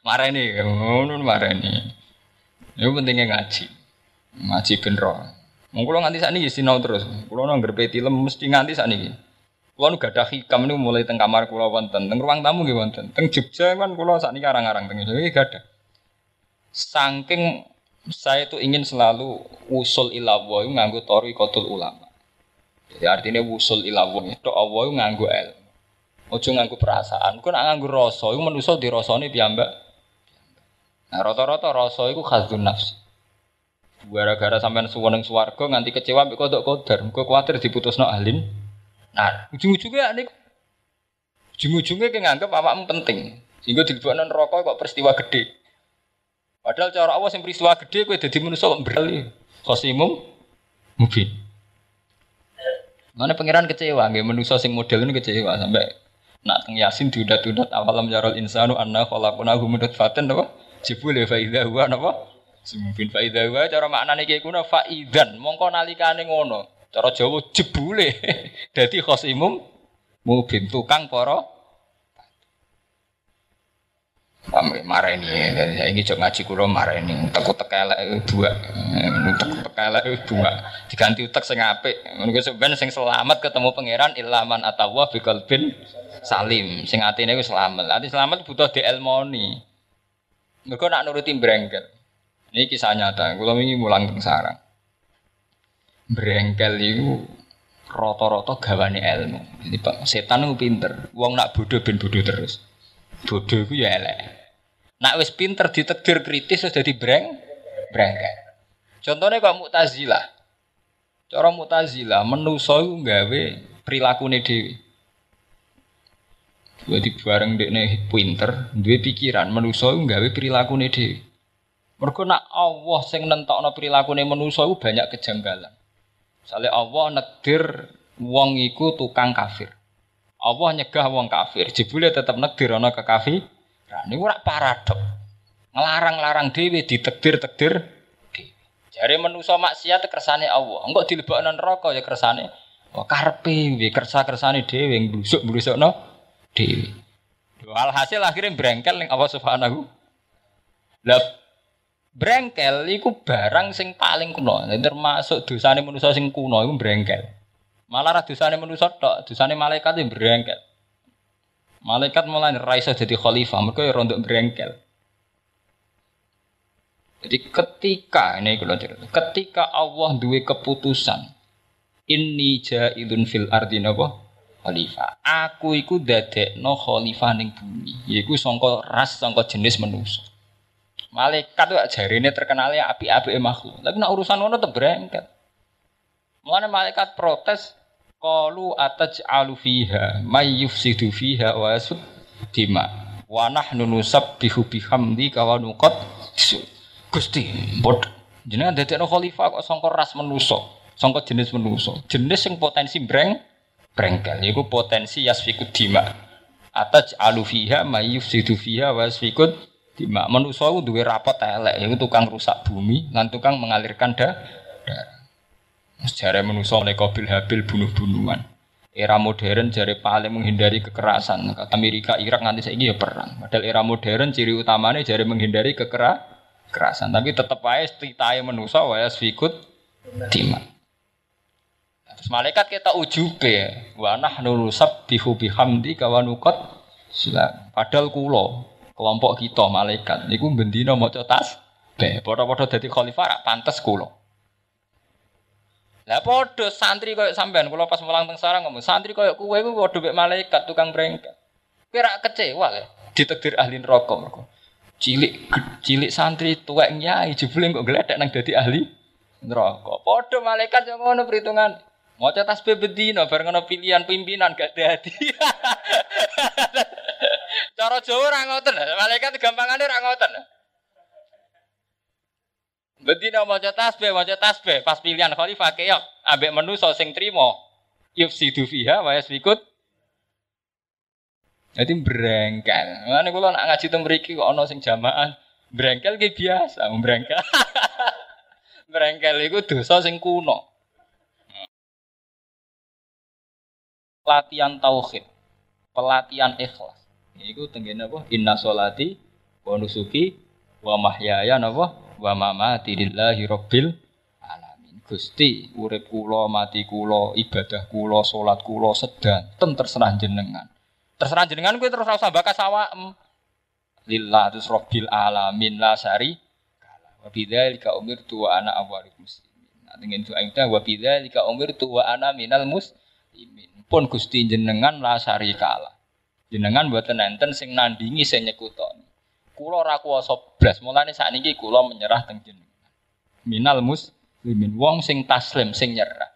Mareni, ngono mareni. Iku pentinge ngaji. Ngaji ben ro. Mung kula nganti sakniki sinau terus. Kula nangger peti lem mesti nganti sakniki. Kula nu gadah hikam niku mulai teng kamar kula wonten, teng ruang tamu nggih wonten. Teng Jogja kan kula sakniki arang-arang teng iki gadah. Saking saya itu ingin selalu usul ila wa nganggo thariqatul ulama. Ya artinya wusul ilawun itu Allah nganggu el. Ojo nganggu perasaan. Kau nak nganggu rasa, kau menuso di rasane piyambak. Nah rata-rata rasa itu khazun nafsi. Gara-gara sampean suweneng swarga nganti kecewa mbek kodok kodar, muga kuwatir diputusno alim. Nah, ujung-ujungnya niku ujung-ujungnya ki nganggep awakmu penting. Sehingga dilebokno neraka kok peristiwa gedhe. Padahal cara Allah sing peristiwa gedhe kowe dadi manusa kok mbeli. Khosimum mungkin. Mane pangeran kecewa nggih manusa sing model niku kecewa sampai nak teng Yasin diudat-udat awalam yarul insanu anna khalaqnahu min nutfatin napa? Jebul fa idza huwa napa? Semungkin faidah wa cara maknane iki kuna faidan mongko nalikane ngono cara Jawa jebule dadi khosimum mubin tukang para sampe mareni saiki jek ngaji kula mareni utek-utek elek dua utek-utek elek dua diganti utek sing apik ngono kuwi sampeyan sing selamat ketemu pangeran ilaman atawa bikal bin salim sing atine wis selamat ati selamat butuh dielmoni mergo nak nuruti brengkel. Ini kisah nyata, kalau ini mulang tengsarang berengkel itu roto-roto gawane ilmu. Jadi setan itu pinter, wong nak bodoh ben bodoh terus. Bodoh itu ya elek. Nak wis pinter ditekdir kritis terus jadi breng, brengkel. Contohnya kok Mu'tazilah. Cara Mu'tazilah menuso itu gawe perilakune dhewe. Jadi bareng dekne pinter, duwe pikiran menuso itu gawe perilakune dhewe. Mergo nak Allah sing nentokno prilakune manusa iku banyak kejanggalan. Misale Allah negdir wong iku tukang kafir. Allah nyegah wong kafir, jebule tetep negdir ana kekafiran. Nah, niku ora paradok. Ngelarang-larang dhewe ditegdir-tegdir dhewe. Jare manusa maksiat kersane Allah. Engko dilebokno neraka ya kersane. Wah karepe piye kersa-kersane dhewe nglusuk-nglusukno dhewe. Alhasil akhire brengkel ning Allah Subhanahu. Lah brengkel iku barang sing paling kuno, termasuk dosane manusa sing kuno iku brengkel. Malah ra dosane manusa tok, dosane malaikat yo brengkel. Malaikat mulane ra iso dadi khalifah, mergo yo rondok brengkel. Jadi ketika ini kula cerita, ketika Allah duwe keputusan inni ja'idun fil ardi napa khalifah. Aku iku dadekno khalifah ning bumi, yaiku sangka ras sangka jenis manusa. Malaikat itu jarine terkenal ya api-api makhluk. Tapi nak urusan ngono tebrengket. Mulane malaikat protes qalu ataj'alu fiha may yufsidu fiha wa yasud dima wa nahnu nusabbihu bihamdika wa nuqaddisu. Gusti, mbok jenengan dadekno khalifah kok sangka ras manusa, sangka jenis manusa. Jenis sing potensi breng brengkel iku potensi yasfikud dima. Ataj'alu fiha may yufsidu fiha wa yasfikud Dima manusia itu duwe rapot elek, itu tukang rusak bumi, lan tukang mengalirkan darah. Jare manusia oleh kabil habil bunuh-bunuhan. Era modern jare paling menghindari kekerasan. Kata Amerika, Irak nanti saiki ya perang. Padahal era modern ciri utamanya jare menghindari kekerasan. Tapi tetap ae titahe manusia wae sikut dima. Terus malaikat kita ujube, wa nahnu nusabbihu bihamdi wa nuqaddisu. Padahal kula kelompok kita malaikat niku bendina maca tasbih padha-padha dadi khalifah ra pantes kula. Lah padha santri koyo sampean kula pas mulang teng sarang ngomong santri koyo kowe iku padha mek malaikat tukang brengkel. Kowe ra kecewa le ditakdir ahli neraka mergo cilik cilik santri tuwek nyai jebule kok gledhek nang dadi ahli neraka. Padha malaikat yo ngono perhitungan. Maca tasbih bendina bar ngono pilihan pimpinan gak dadi. Cara Jawa ora ngoten, malaikat gampangane ora ngoten. Bendina maca tasbih, maca tasbih pas pilihan khalifah keyok ambek manusa sing trimo yufsidu fiha wa yasfikut. Dadi brengkel. Ngene kula nak ngaji teng mriki kok ana sing jamaah brengkel ki biasa, brengkel. Brengkel iku dosa sing kuno. Pelatihan tauhid, pelatihan ikhlas. Iku tenggene apa? Inna sholati wa nusuki wa mahyaya napa wa mamati lillahi rabbil alamin. Gusti, urip kula, mati kula, ibadah kula, salat kula sedanten terserah jenengan. Terserah jenengan kuwi terus ora bakas awakmu. Lillahi rabbil alamin la syarika lahu. Wa bidzalika umirtu wa ana awwalul muslimin. Dengan doa kita wa bidzalika umirtu wa ana minal muslimin. Pun Gusti jenengan la syarikalah. Jenengan mboten enten sing nandingi sing nyekutoni. Kula ora kuwasa blas, mulane sakniki kula menyerah teng jenengan. Minal muslimin, wong sing taslim, sing nyerah.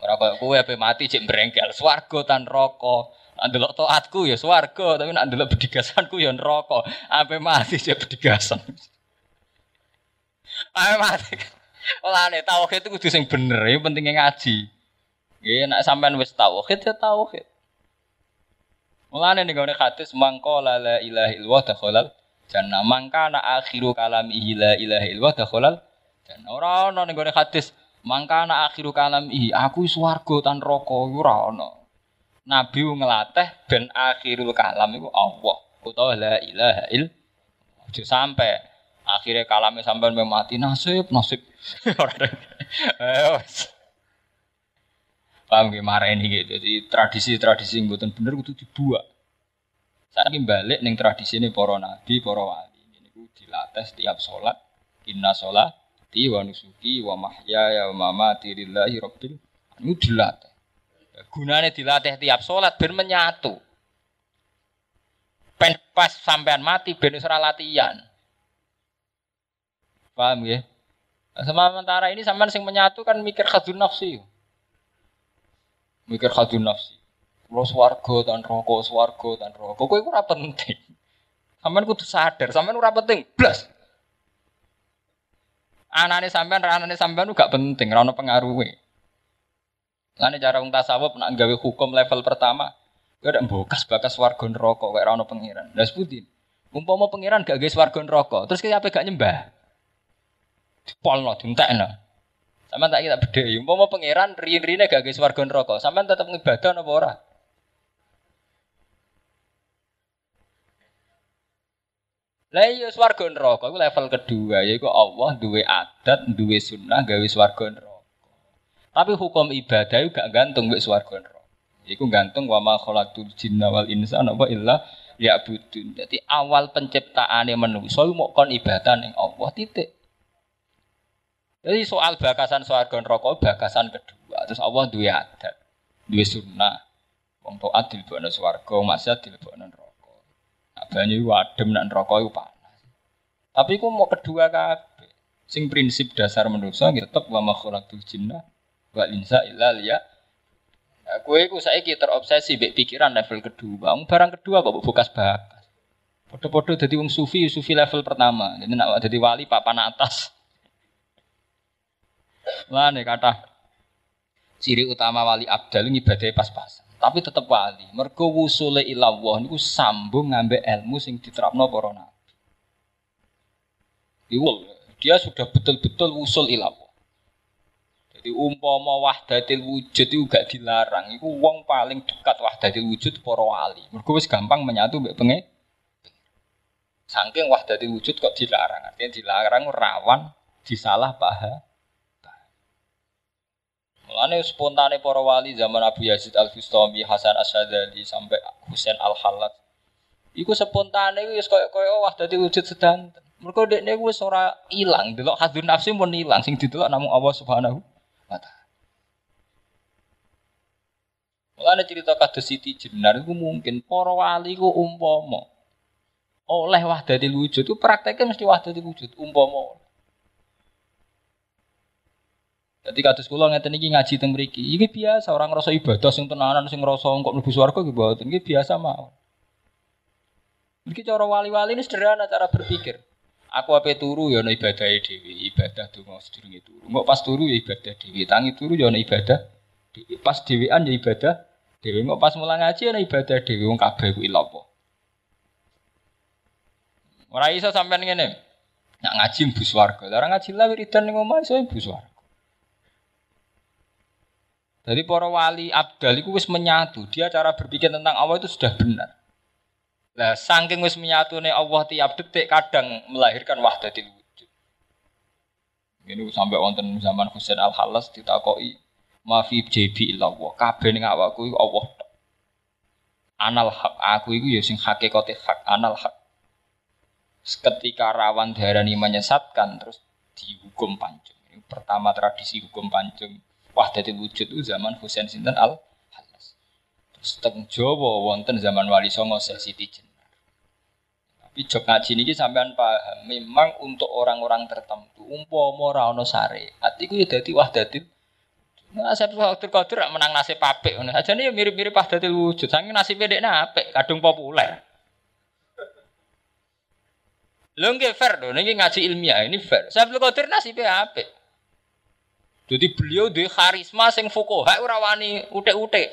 Ora kaya kowe ape mati jek brengkel swarga tan neraka. Ndelok taatku ya swarga, tapi nek ndelok bedigasanku ya neraka. Ape mati jek bedigasan. Ape mati. Olane tauhid itu kudu sing bener, ya pentinge ngaji. Nggih, nek sampean wis tauhid ya tauhid. Olane ning gone hadis mangko la ilaha illallah dakhalal jannah, mangka ana akhiru kalamihi la ilaha illallah dakhalal jannah. Ora ana ning gone hadis mangka ana akhiru kalamihi aku swarga tan neraka, ora ana. Nabi nglateh ben akhirul kalam iku Allah utawa la ilaha illallah. Aja sampe akhirnya kalamnya sampai mati, nasib, nasib paham kayak marah ini gitu. Jadi tradisi-tradisi yang bener-bener itu dibuat. Saya balik ning tradisi ini para nabi, para wali ini dilatih setiap sholat. Inna sholati wa nusuki wa mahyaya wa mamati lillahi rabbil. Ini dilatih. Gunanya dilatih tiap sholat biar menyatu. Pen pas sampean mati biar usra latihan. Paham ya? Sementara ini sampean sing menyatu kan mikir khadun nafsi. Mikir khadun nafsi. Kulo swarga tan neraka, swarga tan neraka. Kowe iku ora penting. Sampean kudu sadar, sampean ora penting blas. Anane sampean, ranane sampean gak penting, ora ono pengaruhe. Lan cara wong tasawuf nak gawe hukum level pertama, kowe ndak mbokas bakas swarga neraka, kowe ora ono pengiran. Lha sepundi? Umpama pengiran gak gawe swarga neraka, terus kowe ape gak nyembah? Dipolno dintekno. Sampeyan tak kita bedheki, umpama pangeran riyen-riyene gak gawe swarga neraka, sampeyan tetep ngibadah napa ora? Lah iya swarga neraka iku level kedua, yaiku Allah duwe adat, duwe sunnah gawe swarga neraka. Tapi hukum ibadah iku gak gantung mek swarga neraka. Iku gantung wa ma khalaqul jinna wal insa wa illa liya'budun. Dadi awal penciptaane manungsa mung kon ibadah ning Allah titik. Jadi soal bakasan swarga neraka bakasan kedua. Terus Allah duwe adat, duwe sunnah. Wong taat dilebokno swarga, maksiat dilebokno neraka. Abane iku adem nek neraka iku panas. Tapi iku mau kedua kabeh. Sing prinsip dasar manusa tetep wa ma khalaqul jinna wa insa illa liya. Nah, kowe iku saiki terobsesi mbek pikiran level kedua. Wong barang kedua kok bukas bakas. Padha-padha dadi wong sufi, sufi level pertama. Jadi nek dadi wali papan atas. Lah nek kata ciri utama wali abdal ngibadahe pas-pasan, tapi tetap wali. Mergo wusule ila Allah niku sambung ngambek ilmu sing diterapno para nabi. Iku dia sudah betul-betul wusul ila Allah. Jadi umpama wahdatil wujud iku gak dilarang, iku wong paling dekat wahdatil wujud para wali. Mergo wis gampang menyatu mbek pengen. Saking wahdatil wujud kok dilarang, artinya dilarang rawan disalah paham. Mulane spontane para wali zaman Abu Yazid Al-Bustami, Hasan Asy-Syadzali sampai Husain Al-Hallat. Iku spontane iku wis kaya-kaya wahdati wujud sedanten. Mergo dekne wis ora ilang, delok hadun nafsi mun ilang, sing didelok namung Allah Subhanahu wa taala. Mulane cerita kados Siti Jenar iku mungkin para wali ku umpama oleh wahdati wujud itu prakteknya mesti wahdati wujud umpama. Jadi kados kula ngeten iki ngaji teng mriki. Iki biasa orang ngrasa ibadah sing tenanan sing ngrasa engko mlebu swarga iki mboten. Iki biasa mawon. Iki cara wali-wali ini sederhana cara berpikir. Aku ape turu ya ana ibadahe dhewe, ibadah donga sedurunge turu. Engko pas turu ya ibadah dhewe, tangi turu ya ana ibadah dhewe. Pas dhewean ya ibadah dhewe. Engko pas mulang ngaji ana ibadah dhewe wong kabeh kuwi lha apa. Ora iso sampean ngene. Nak ngaji mlebu swarga. Lah ngaji la wiridan ning omah iso mlebu swarga. Dari para wali abdal iku wis menyatu, dia cara berpikir tentang Allah itu sudah benar. Lah saking wis menyatune Allah tiap detik kadang melahirkan wahdatil wujud. Ngene sampai wonten zaman Husain Al-Hallas ditakoki, "Ma fi jabi illallah, kabeh ning awakku iku Allah." Anal hak aku iku ya sing hakikate hak, anal hak. Ketika rawan diarani menyesatkan terus dihukum pancen. pertama tradisi hukum pancung wahdati wujud itu zaman Husain sinten Al-Halas. Terus teng Jawa wonten zaman Wali Songo Syekh Siti Jenar. Tapi jog ngaji niki sampean paham, memang untuk orang-orang tertentu umpama ora ana syariat iku ya dadi wahdatil. Nah, Syekh Abdul Qadir rak menang nasib apik ngono. Ajane ya mirip-mirip wahdatil wujud, saking nasibe dekne apik, kadung populer. Lho nggih fair lho, niki ngaji ilmiah ini fair. Syekh Abdul Qadir nasibe apik. Jadi beliau duwe karisma sing fuqaha ora wani uthik-uthik.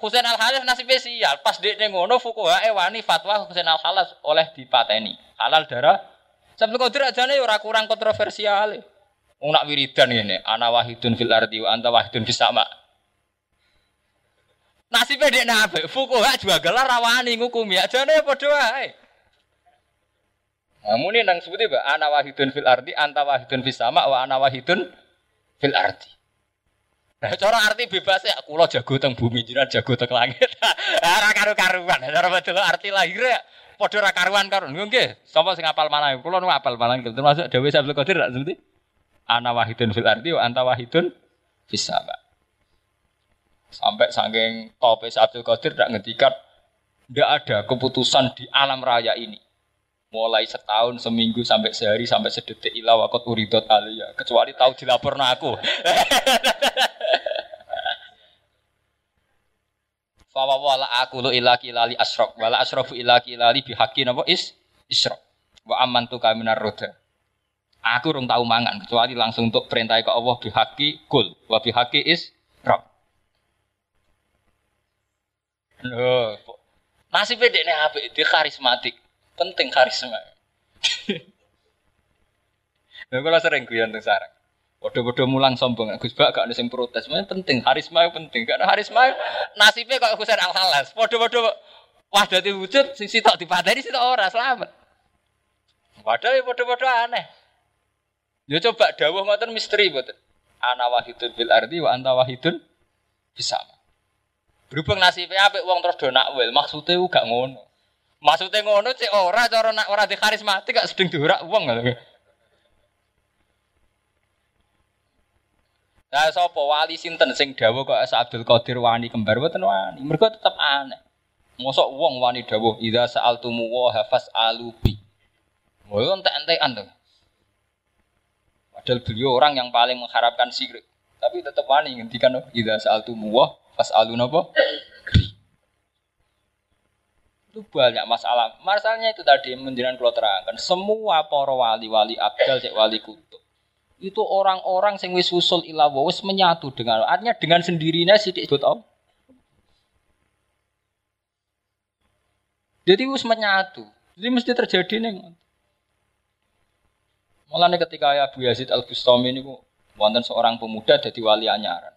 Husain Al-Halas nasibe sial, pas dekne ngono fuqaha wani fatwa Husain Al-Halas oleh dipateni. Halal darah. Syekh Abdul Qadir ajane ora kurang kontroversial. Wong nak wiridan ngene, ana wahidun fil ardi wa anta wahidun fis sama. Nasibe dekne apik, fuqaha juagal ora wani ngukumi, ajane padha wae. Amune nang sebute Mbak, ana wahidun fil ardi anta wahidun fis sama wa ana wahidun fil arti. Nah, cara arti bebas ya, kula jago teng bumi jiran jago teng langit. Ora karu-karuan. Cara betul arti lahir ya padha ora karuan karo. Nggih, sapa sing apal manah? Kula nu apal manah termasuk Dewi Syekh Abdul Qadir rak seperti ana wahidun fil arti wa anta wahidun fis sama. Sampai saking tope Syekh Abdul Qadir rak ngendikan ndak ada keputusan di alam raya ini. Mulai setahun, seminggu, sampai sehari, sampai sedetik ila wakot uridot aliyah. Kecuali tahu dilaporkan aku. Fawa wala aku lu ila kilali asyrok. Wala asyrofu ila kilali bihaki nama is isyrok. Wa aman tu kaminar roda. Aku rung tahu mangan. Kecuali langsung untuk perintah ke Allah bihaki gul. Wa bihaki isyrok. Loh. Nasibnya ini apik, dia karismatik. Penting karisma. Lha kula sering guyon teng sarang. Padha-padha mulang sombong Gus Bak gak ono sing protes. Mane penting karisma iku penting. Gak karisma nasibe kok Husain Al-Halas. Padha-padha wahdati wujud sing sitok dipateni sitok ora slamet. Padahal padha-padha aneh. Ya coba dawuh ngoten misteri mboten. Ana wahidun bil ardi wa anta wahidun bisa. Berhubung nasibe apik wong terus do nakwil, maksude ku gak ngono. Maksudnya ngono cek ora cara nak ora di karismatik gak sedeng diurak wong lho. Lah sapa wali sinten sing dawuh kok Syekh Abdul Qadir wani kembar mboten wani. Mergo tetep aneh. Mosok wong wani dawuh idza sa'altumu wa hafas alubi. Ngono entek-entekan to. Padahal beliau orang yang paling mengharapkan sirik. Tapi tetep wani ngendikan idza sa'altumu wa fasalun apa? Itu banyak masalah. Masalahnya itu tadi menjelang kalau terangkan semua para wali-wali abdal cek wali kutub itu orang-orang yang wis usul ila wa wis menyatu dengan artinya dengan sendirinya sidik dot om. Jadi wis menyatu. Jadi mesti terjadi ning. Mulane ketika Abu Yazid Al-Bustami niku wonten seorang pemuda dadi wali anyaran.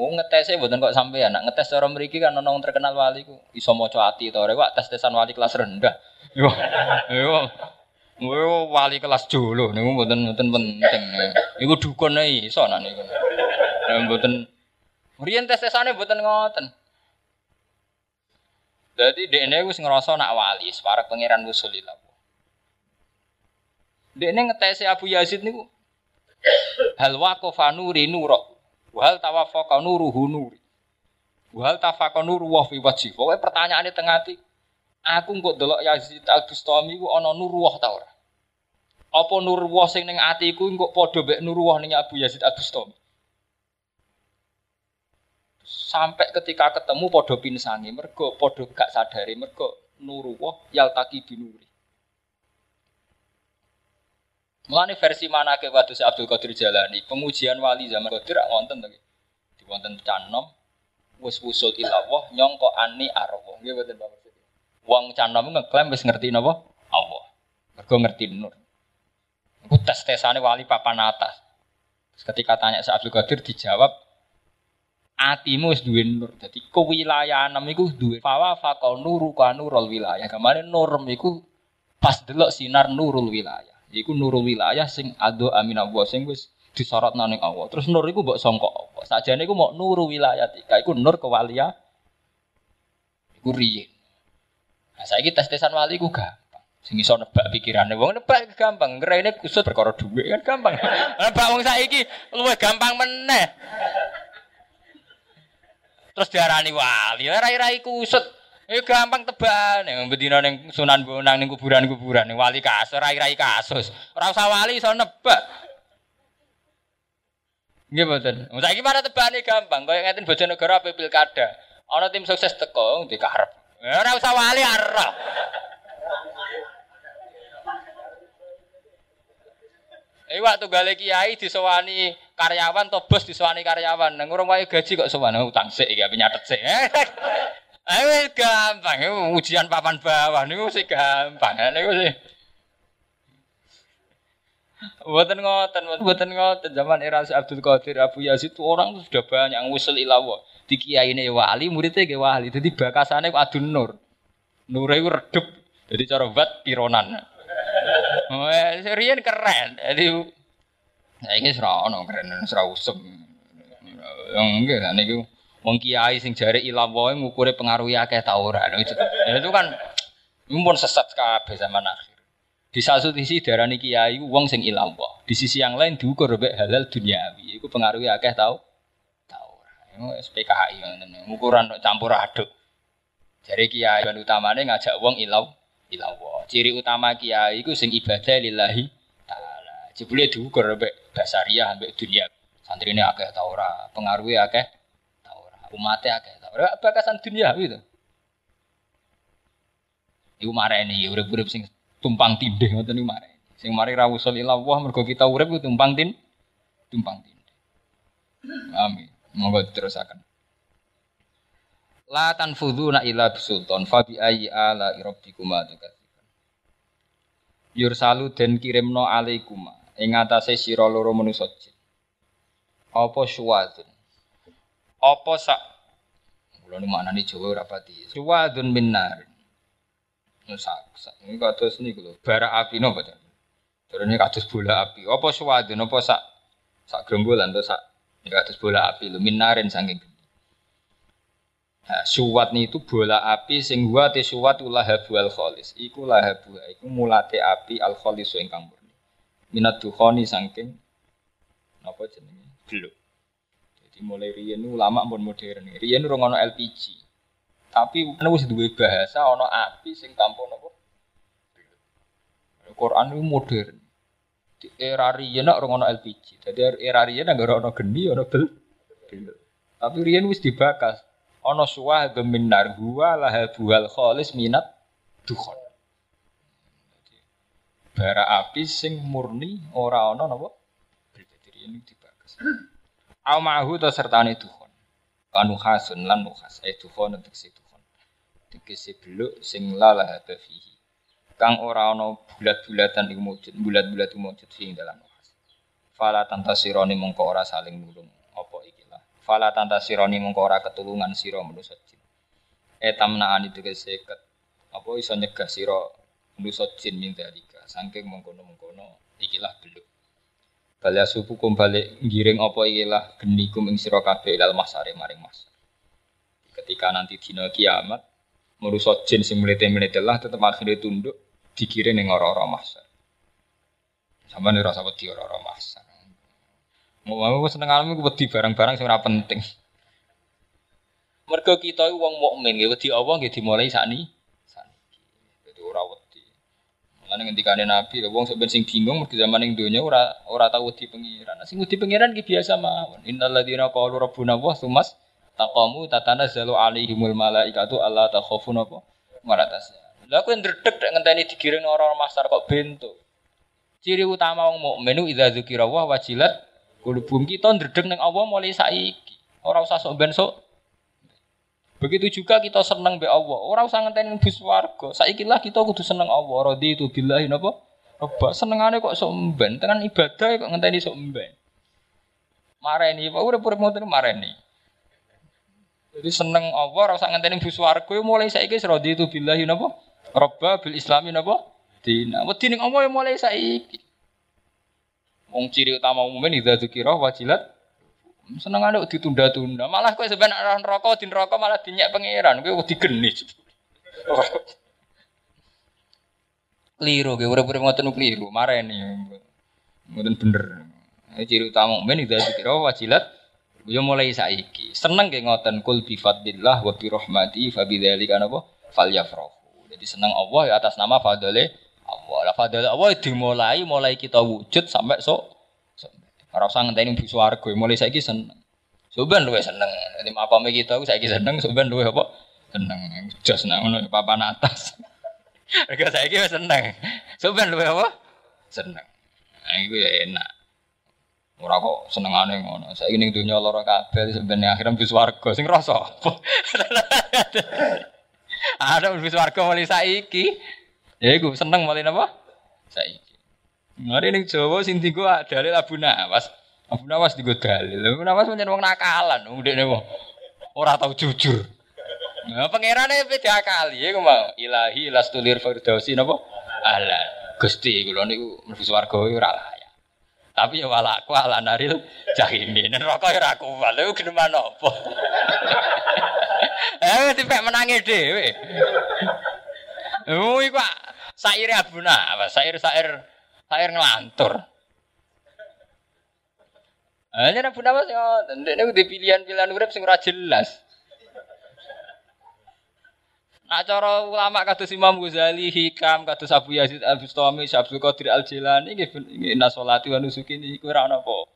Oh ngetese mboten kok sampean. Nak ngetes cara mriki kan ana wong terkenal wali ku iso maca ati to rewak tes-tesan wali kelas rendah. Yo. Yo wali kelas jolo niku mboten-mboten penting. Niku dukun e iso nak niku. Lah mboten riyen tes-tesane mboten ngoten. Dadi dekne wis ngrasa nak wali separek pangeran Rasulillah. Dekne ngetese Abu Yazid niku hal waqafa nuri nurok. Wahal tawafaqa nuruhu nuri. Wahal tafaqa nuru wa fi wajhi. Pokoke pertanyaane teng ati. Aku engko delok Yazid Al-Bustami ku ana nuru wah ta ora? Apa nuru wah sing ning atiku engko padha mek nuru wah ning Abu Yazid Al-Bustami. Sampai ketika ketemu padha pinsane mergo padha gak sadare mergo nuru wah yaltaqi binuri. Mulane versi manake waduh Syekh Abdul Qadir Jalani, pemujian wali zaman Qadir wonten to nggih. Diwonten canom wis wusul ila Allah nyangka ani arwah. Nggih mboten maksud. Wong canom ngeklaim wis ngerti napa? Allah. Mergo ngerti nur. Iku tes-tesane wali papan atas. Terus ketika tanya Syekh Abdul Qadir dijawab atimu wis duwe nur. Dadi kewilayahan iku duwe fawa faqon nuru kanurul wilayah. Kamane nur iku pas delok sinar nurul wilayah. Iku nurul wilayah sing ado aminabwa sing wis disorotna ning Allah. Terus nur iku mbok sangka apa? Sajane iku mok nurul wilayah tika iku nur kewalia. Iku riyen. Nah saiki tes-tesan wali iku gampang. Sing iso nebak pikirane wong nebak gampang, ngerene kusut perkara dhuwit kan gampang. Nebak wong saiki luwih gampang meneh. Terus diarani wali, rai-rai kusut. Ya gampang tebakan. Wong bedina ning Sunan Bonang ning kuburan-kuburan, wali kasus, rai-rai kasus. Ora usah wali iso nebak. Nggih mboten. Wong saiki para tebakane gampang, kaya ngeten Bojonegoro ape pilkada. Ana tim sukses teko dikarep. Ora usah wali arah. Iwak tunggale kiai disowani karyawan to bos disowani karyawan. Nang urung wae gaji kok sowan utang sik iki ape nyatet sik. Ayo gampang ujian papan bawah niku sik gampang. Niku sih. Mboten ngoten, mboten ngoten zaman era Abdul Qadir Abu Yazid itu orang itu sudah banyak ngusul ilawo. Di kiyaine wali, muridnya nggih wali. Dadi bakasane adun nur. Nure iku redep. Dadi cara wat pironan. Wah, serian keren. Jadi, saya ini serau, nong keren, serau sem. Yang enggak, ane itu mengkiai sing jari ilam boy, ngukure pengaruh ya kayak tauran. Itu kan, mumpun sesat kabeh zaman akhir. Di satu sisi darah kiai, uang sing ilam boy. Di sisi yang lain diukur lebih halal duniawi. Iku pengaruh ya kayak tau, tauran. S P K H I, ukuran campur aduk. Jari kiai, bahan utamanya ngajak uang ilam. Ilawo. Ciri utama kiai iku sing ibadah lillahi taala. Jebule diukur mbek basariah mbek dunia. Santrine akeh ta ora, pengaruhe akeh ta ora, umate akeh ta ora, bakasan dunia kuwi to. Iku mareni urip-urip sing tumpang tindih ngoten niku mareni. Sing mari ra usul ilawo mergo kita urip kuwi tumpang tin tumpang tindih. Amin. Monggo terusaken. La tanfuduna ila bisultan fa bi ayyi ala rabbikuma tukadziban. Yursalu den kirimna alaikuma ing atase sira loro manusa jin. Apa suwadun? Apa sak kula niku manane Jawa ora pati. Suwadun minnar. Nusak sak iki kados niku lho, bara api napa to? Terene kados bola api. Apa suwadun apa sak sak grombolan to sak kados bola api lho minnarin saking Nah, suwat ni itu bola api sing wa te suwat lahabu al kholis. Iku lahabu iku mulate api al kholis ingkang murni. Minat dukhoni saking napa jenenge? Blok. Jadi mulai riyen ulama pun modern. Riyen ora ana L P G. Tapi wis duwe bahasa ana api sing tanpa napa? Blok. Al-Qur'an iku modern. Di era riyen ora ana L P G. Dadi era riyen ora ana geni, ora blok. Tapi riyen wis dibakas. Ana suwah geminar huwa lahabul khalis minat dukhon. Bara api sing murni ora ana napa? Dadi yen dibagas. Au ma'hu ta sertane dukhon. Kanu khasun lan nukhas e dukhon nek situkhon. Dikese beluk sing la lahabe fihi. Kang ora ana bulat-bulatan iku wujud, bulat-bulat wujud sing dalam nukhas. Fala tantasironi mongko ora saling nulung apa iki? Fala tantasironi mongko ora ketulungan sira manusa jin. Etamna anidike seket. Apa iso nyegah sira manusa jin mindalika saking mengkono-mengkono ikilah beluk. Balya suku kumbalik ngiring apa ikilah genikum ing sira kabeh ilal masare maring mas. Ketika nanti dina kiamat manusa jin sing mlete-mletelah tetep akhire tunduk dikiring ning ora-ora masar. Sampeyan ora sawet di ora-ora masar. Mau seneng alam iku wedi barang-barang sing ora penting. Mergo kita iku wong mukmin, nggih wedi apa nggih dimulai sakniki. Sakniki. Dadi ora wedi. Mulane ngendikane Nabi, wong sing ben sing bingung mergo zaman ning donya ora ora tau wedi pengiran. Sing wedi pengiran iki biasa mawon. Innalladzina qalu rabbuna Allah tsumas taqamu tatanazzalu alaihimul malaikatu alla takhafu napa wala tahzanu. Lha kuwi ndredeg nek ngenteni digiring ora masar kok bentuk. Ciri utama wong mukmin idza dzikira wa wajilat kulubum kita ndredeg ning Allah mulai saiki. Ora usah sok ben sok. Begitu juga kita seneng mbek Allah. Ora usah ngenteni mlebu swarga. Saikilah kita kudu seneng Allah. Raditu billahi napa? Reba senengane kok sok mben, tenan ibadah kok ngenteni sok mben. Mareni, urip-urip ngoten mareni. Jadi seneng Allah ora usah ngenteni mlebu swarga mulai saiki raditu billahi napa? Reba bil islami napa? Dina. Wedi ning Allah mulai saiki. Wong ciri utama mukmin idza dzikira wajilat senengane ditunda-tunda. Malah kowe sampeyan ora neraka, di neraka malah dinyek pangeran. Kowe wedi geni. keliru, gue urip-urip ngoten keliru, mareni ngoten bener. Ciri utama mukmin itu dikira wajilat. Yo mulai saiki seneng nggih ngoten kul bi fadlillah wa bi rahmatihi fa bidzalika napa falyafrahu. Jadi seneng Allah ya atas nama fadlile Allah. La fadlile Allah dimulai mulai kita wujud sampai sok. Ora usah ngenteni mlebu swarga, mulai saiki seneng. Soben luwih seneng. Dadi mapame kita iku saiki seneng, soben luwih apa? Seneng. Jos nang ngono papan atas. Rega saiki wis seneng. Soben luwih apa? Seneng. Ha iku ya enak. Ora kok senengane ngono. Saiki ning donya lara kabeh sampeyan ning akhirat mlebu swarga. Sing rasa apa? Ada mlebu swarga mulai saiki. Ya iku seneng mulai napa? Saiki. Mari ning Jawa sing dienggo dalil Abu Nawas. Abu Nawas dienggo dalil. Abu Nawas menyen wong nakalan, wong ndekne wong ora tau jujur. Nah, pangerane pe diakali iku mau ilahi lastulir firdausi napa? Ala. Gusti kula niku mlebu swarga ora layak. Tapi ya walaku ala naril jahimi. Neraka ora aku. Lha iku geneman apa? Eh dipek menangi dhewe. Oh iku saire Abu Nawas, sair-sair sair ngelantur. Hanya nak pun apa sih? Nek nek udah pilihan-pilihan urip sing ora jelas. Nak cara ulama kados Imam Ghazali, Hikam, kados Abu Yazid Al-Bustami, Syabdul Qadir Al-Jilani, nggih inna sholati wa nusuki niku ora ana apa.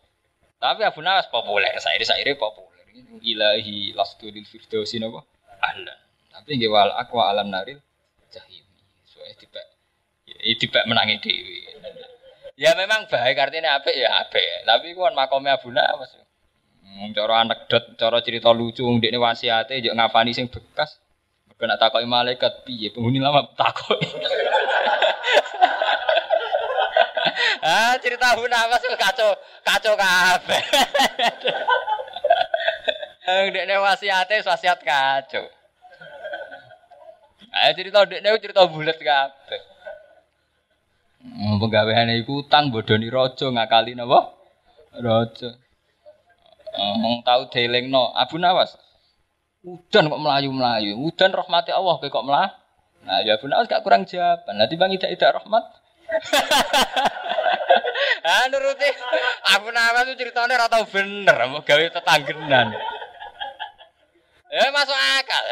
Tapi Abu Nawas populer, sair-saire populer. Ilahi lastu lil firdausi napa? Ahlan. Tapi nggih wal aqwa alam naril jahim. Soe dipek. Dipek menangi dhewe. Ya memang baik artinya apik ya apik. Tapi kuan makome Abu Nawas. Hmm, cara anekdot, cara cerita lucu ndekne wasiate yo ngapani sing bekas. Mergo nek takoki malaikat piye penghuni lama takoki. Ah, cerita Abu Nawas kacau kacau kabeh. Ndekne wasiate wasiat kacau. Ayo cerita ndekne cerita bulet kabeh. Hmm, penggaweane iku utang bodoni raja ngakali napa? Raja. Hmm, wong tau delingno Abu Nawas. Udan kok melayu-melayu. Udan rahmate Allah kowe kok melah. Nah, ya Abu Nawas gak kurang jawaban. Lah timbang idak-idak rahmat. Ah, nuruti Abu Nawas itu ceritane ora tau bener, mau gawe tetanggenan. Eh, masuk akal.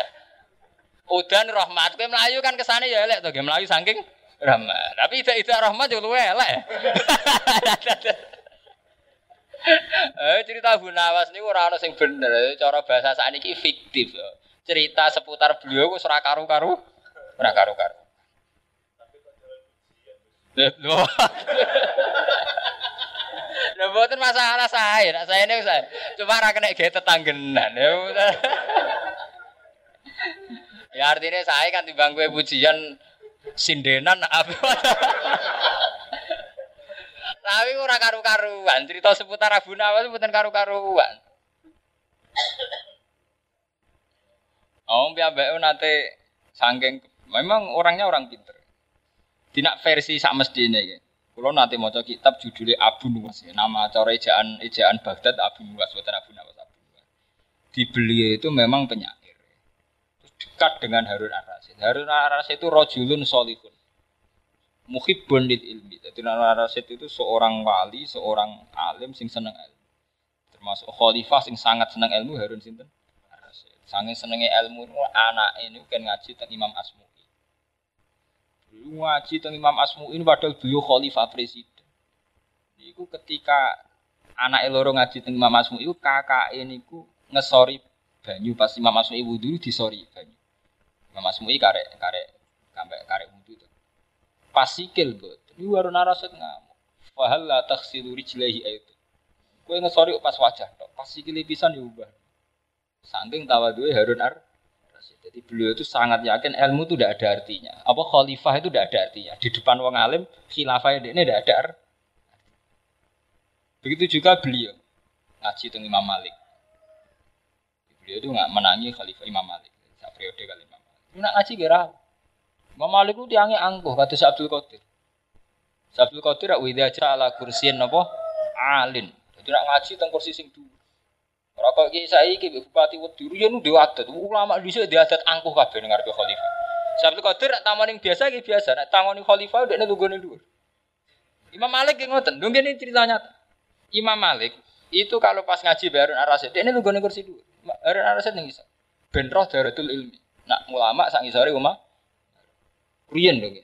Udan rahmat kowe melayu kan kesane ya elek to, nggih melayu saking Rahman, tapi tidak tidak Rahman juga luwe elek. Eh cerita Abu Nawas ni ora ana sing bener, cara bahasa sakniki fiktif. Cerita seputar beliau wis ora karu-karu, ora karu-karu. Lho. Lha mboten masalah sae, nek saene wis sae. Cuma ora kena ge tetanggenan. Ya artine sae kan timbang kowe pujian sindenan apa? Tapi ora karu-karuan. Cerita seputar Abu Nawas mboten karu-karuan. Om piyambake nate saking memang orangnya orang pinter. Dinak versi sak mesthine iki. Kula nate maca kitab judule Abu Nawas. Nama acara ejaan ejaan Baghdad Abu Nawas mboten Abu Nawas Abu Nawas. Di beliau itu memang penyair. Dekat dengan Harun Ar-Rasyid. Harun Ar-Rasyid itu rajulun sholihun. Muhibbun lil ilmi. Jadi Harun Ar-Rasyid itu seorang wali, seorang alim sing seneng ilmu. Termasuk khalifah sing sangat seneng ilmu Harun sinten? Ar-Rasyid. Sange senenge ilmu anake niku kan ngaji teng Imam Asmu'i. Beliau ngaji teng Imam Asmu'i padahal beliau khalifah presiden. Niku ketika anake loro ngaji teng Imam Asmu'i kakake niku ngesori banyu pas Imam Asmu'i wudu disori banyu. Imam Asmu'i karek karek sampai karek wudu itu. Pas sikil mboten. Niku Harun Ar-Rasyid ngamuk. Fa hal la taghsilu rijlaihi aitu. Kowe ngesori pas wajah tok. Pas sikile pisan yo ubah. Saking tawaduhe Harun Ar-Rasyid. Jadi beliau itu sangat yakin ilmu itu tidak ada artinya. Apa khalifah itu tidak ada artinya. Di depan wong alim khilafah ini tidak ada artinya. Begitu juga beliau ngaji teng Imam Malik. Beliau itu enggak menangi Khalifah Imam Malik. Sak periode kali Imam Malik. Nak ngaji ge ra. Imam Malik ku tiange angkuh kados Syabdul Qadir. Syabdul Qadir rak widya ala kursiin napa? Alin. Dadi nak ngaji teng kursi sing dhuwur. Ora kok iki saiki Bupati Wedhi riyen dhewe adat. Ulama dhisik dhewe adat angkuh kabeh ngarepe Khalifah. Syamsul Qadir nak taman yang biasa iki biasa, nak tangoni khalifah ndekne tunggone dhuwur. Imam Malik ki ngoten, lho ngene cerita nyata. Imam Malik itu kalau pas ngaji Harun Ar-Rasyid, dekne tunggone kursi dhuwur. Harun Ar-Rasyid ning ngisor. Ben roh daratul ilmi. Nak ulama sak ngisore omah. Riyen lho iki.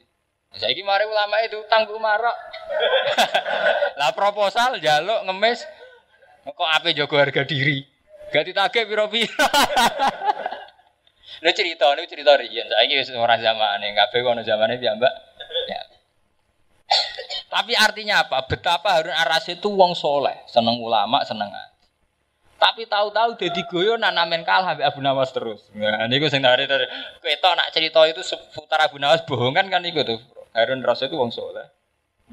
Saiki mari ulama itu tanggung marok. Lah proposal njaluk ngemis kok ape jago harga diri. Gak ditagih pira-pira. Lha cerita niku cerita riyen. Saiki wis ora zamane, kabeh ana zamane piyambak. Ya. Tapi artinya apa? Betapa Harun Ar-Rasyid itu wong soleh, seneng ulama, seneng ngaji. Tapi tahu-tahu dadi goyonan amen kalah ambek Abu Nawas terus. Nah, niku sing arep ketok nak cerita itu seputar Abu Nawas bohongan kan niku tuh. Harun Ar-Rasyid itu wong soleh,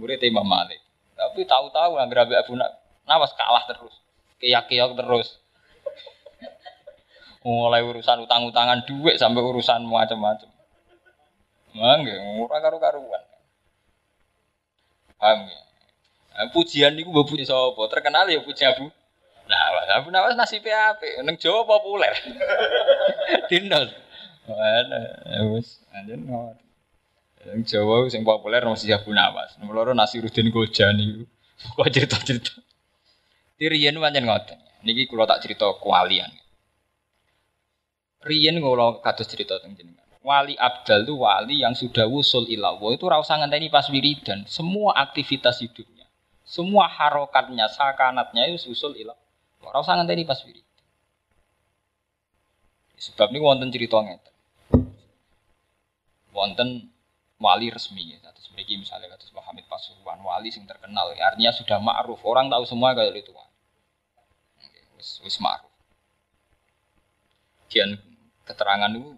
murid Imam Malik. Tapi tahu-tahu anggere ambek Abu Nawas kalah terus. Keyak-keyak terus. Mulai urusan utang-utangan duit sampai urusan macam-macam. Mangga ora karo-karuan. Paham ya? Pujian niku mbok puji sapa? Terkenal ya puji Abu. Nah, Abu Nawas nasibe apik, ning Jawa populer. Dindol. Ana wis anjen ngono. Ning Jawa sing populer mesti Abu Nawas. Nomor loro Nasiruddin Gojani. Kok cerita-cerita. Tiriyen pancen ngoten. Niki kula tak cerita kualian. Riyen kula kados cerita teng jenengan. Wali Abdal itu wali yang sudah wusul ila Allah. Itu ra usah ngenteni pas wiridan, semua aktivitas hidupnya, semua harokatnya, sakanatnya itu wusul ila Allah. Ra usah ngenteni pas wiridan. Sebab niku wonten cerita ngeten. Wonten wali resmi ya, kados mriki misalnya kados Muhammad Pasuruan, wali sing terkenal, ya, artinya sudah ma'ruf, orang tahu semua kaya itu. Nggih, wis wis ma'ruf. Kian keterangan itu,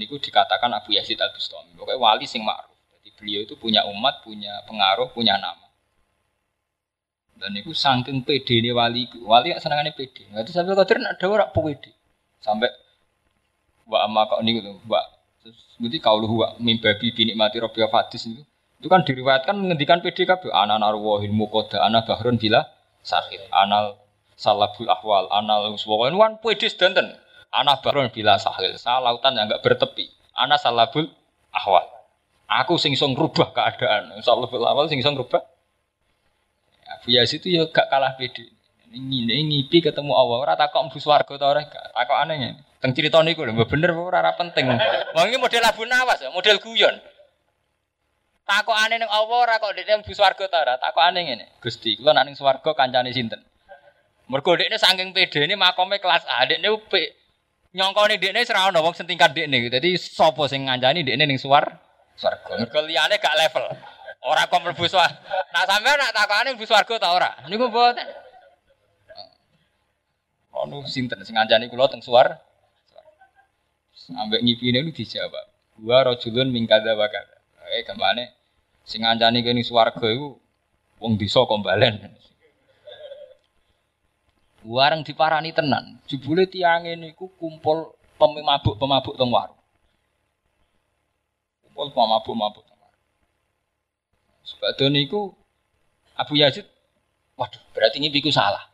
niku dikatakan Abu Yazid Al-Bustami. Pokoknya wali sing ma'ruf. Jadi beliau itu punya umat, punya pengaruh, punya nama. Dan niku saking pede ini wali, wali senangannya pede. Nggak itu sampai Qadir nak ada orang pede. Sampai Mbak Amma kau niku tuh, Mbak. Terus nanti kau luhua mimbabi binikmati Robiah Fadis itu, itu kan diriwayatkan menghentikan pede kabeh. Ana narwahin mukoda, ana bahrun bila sakit, anal salabul ahwal, anal uswawan wan pede sedanten. Ana baron bila sahil, saya lautan yang enggak bertepi. Ana salabul ahwal. Aku sing iso ngrubah keadaan. Salabul ahwal sing iso ngrubah. Abu Yazid itu ya gak kalah pede. Ini ngipi ketemu Allah ora takok mlebu swarga ta ora gak. Takokane ngene. Teng crita niku lho bener ora ora penting. Wong iki model Abu Nawas ya, model guyon. Takokane ning Allah ora kok ndekne mlebu swarga ta ora. Takokane ngene. Gusti, kula nek ning swarga kancane sinten? Mergo ndekne saking pedene makome kelas A. Ndekne nyongkone dekne ora ana wong sing tingkat dekne. Dadi sapa sing ngancani dekne ning suwar swarga. Mergo liyane gak level. Ora kok mlebu swarga. Nah sampeyan nak takokane mlebu swarga ta ora? Niku mboten. Ono sinten sing ngancani kula teng suwar? Ambek ngipine lu dijawab. Gua rajulun mingkada wakada. Eh kemane sing ngancani kene swarga iku wong desa Kombalen. Warang diparani tenan, jebule tiange niku kumpul pemabuk-pemabuk teng warung. Kumpul pemabuk-pemabuk teng warung. Sebab dene niku Abu Yazid, waduh, berarti ngipiku salah.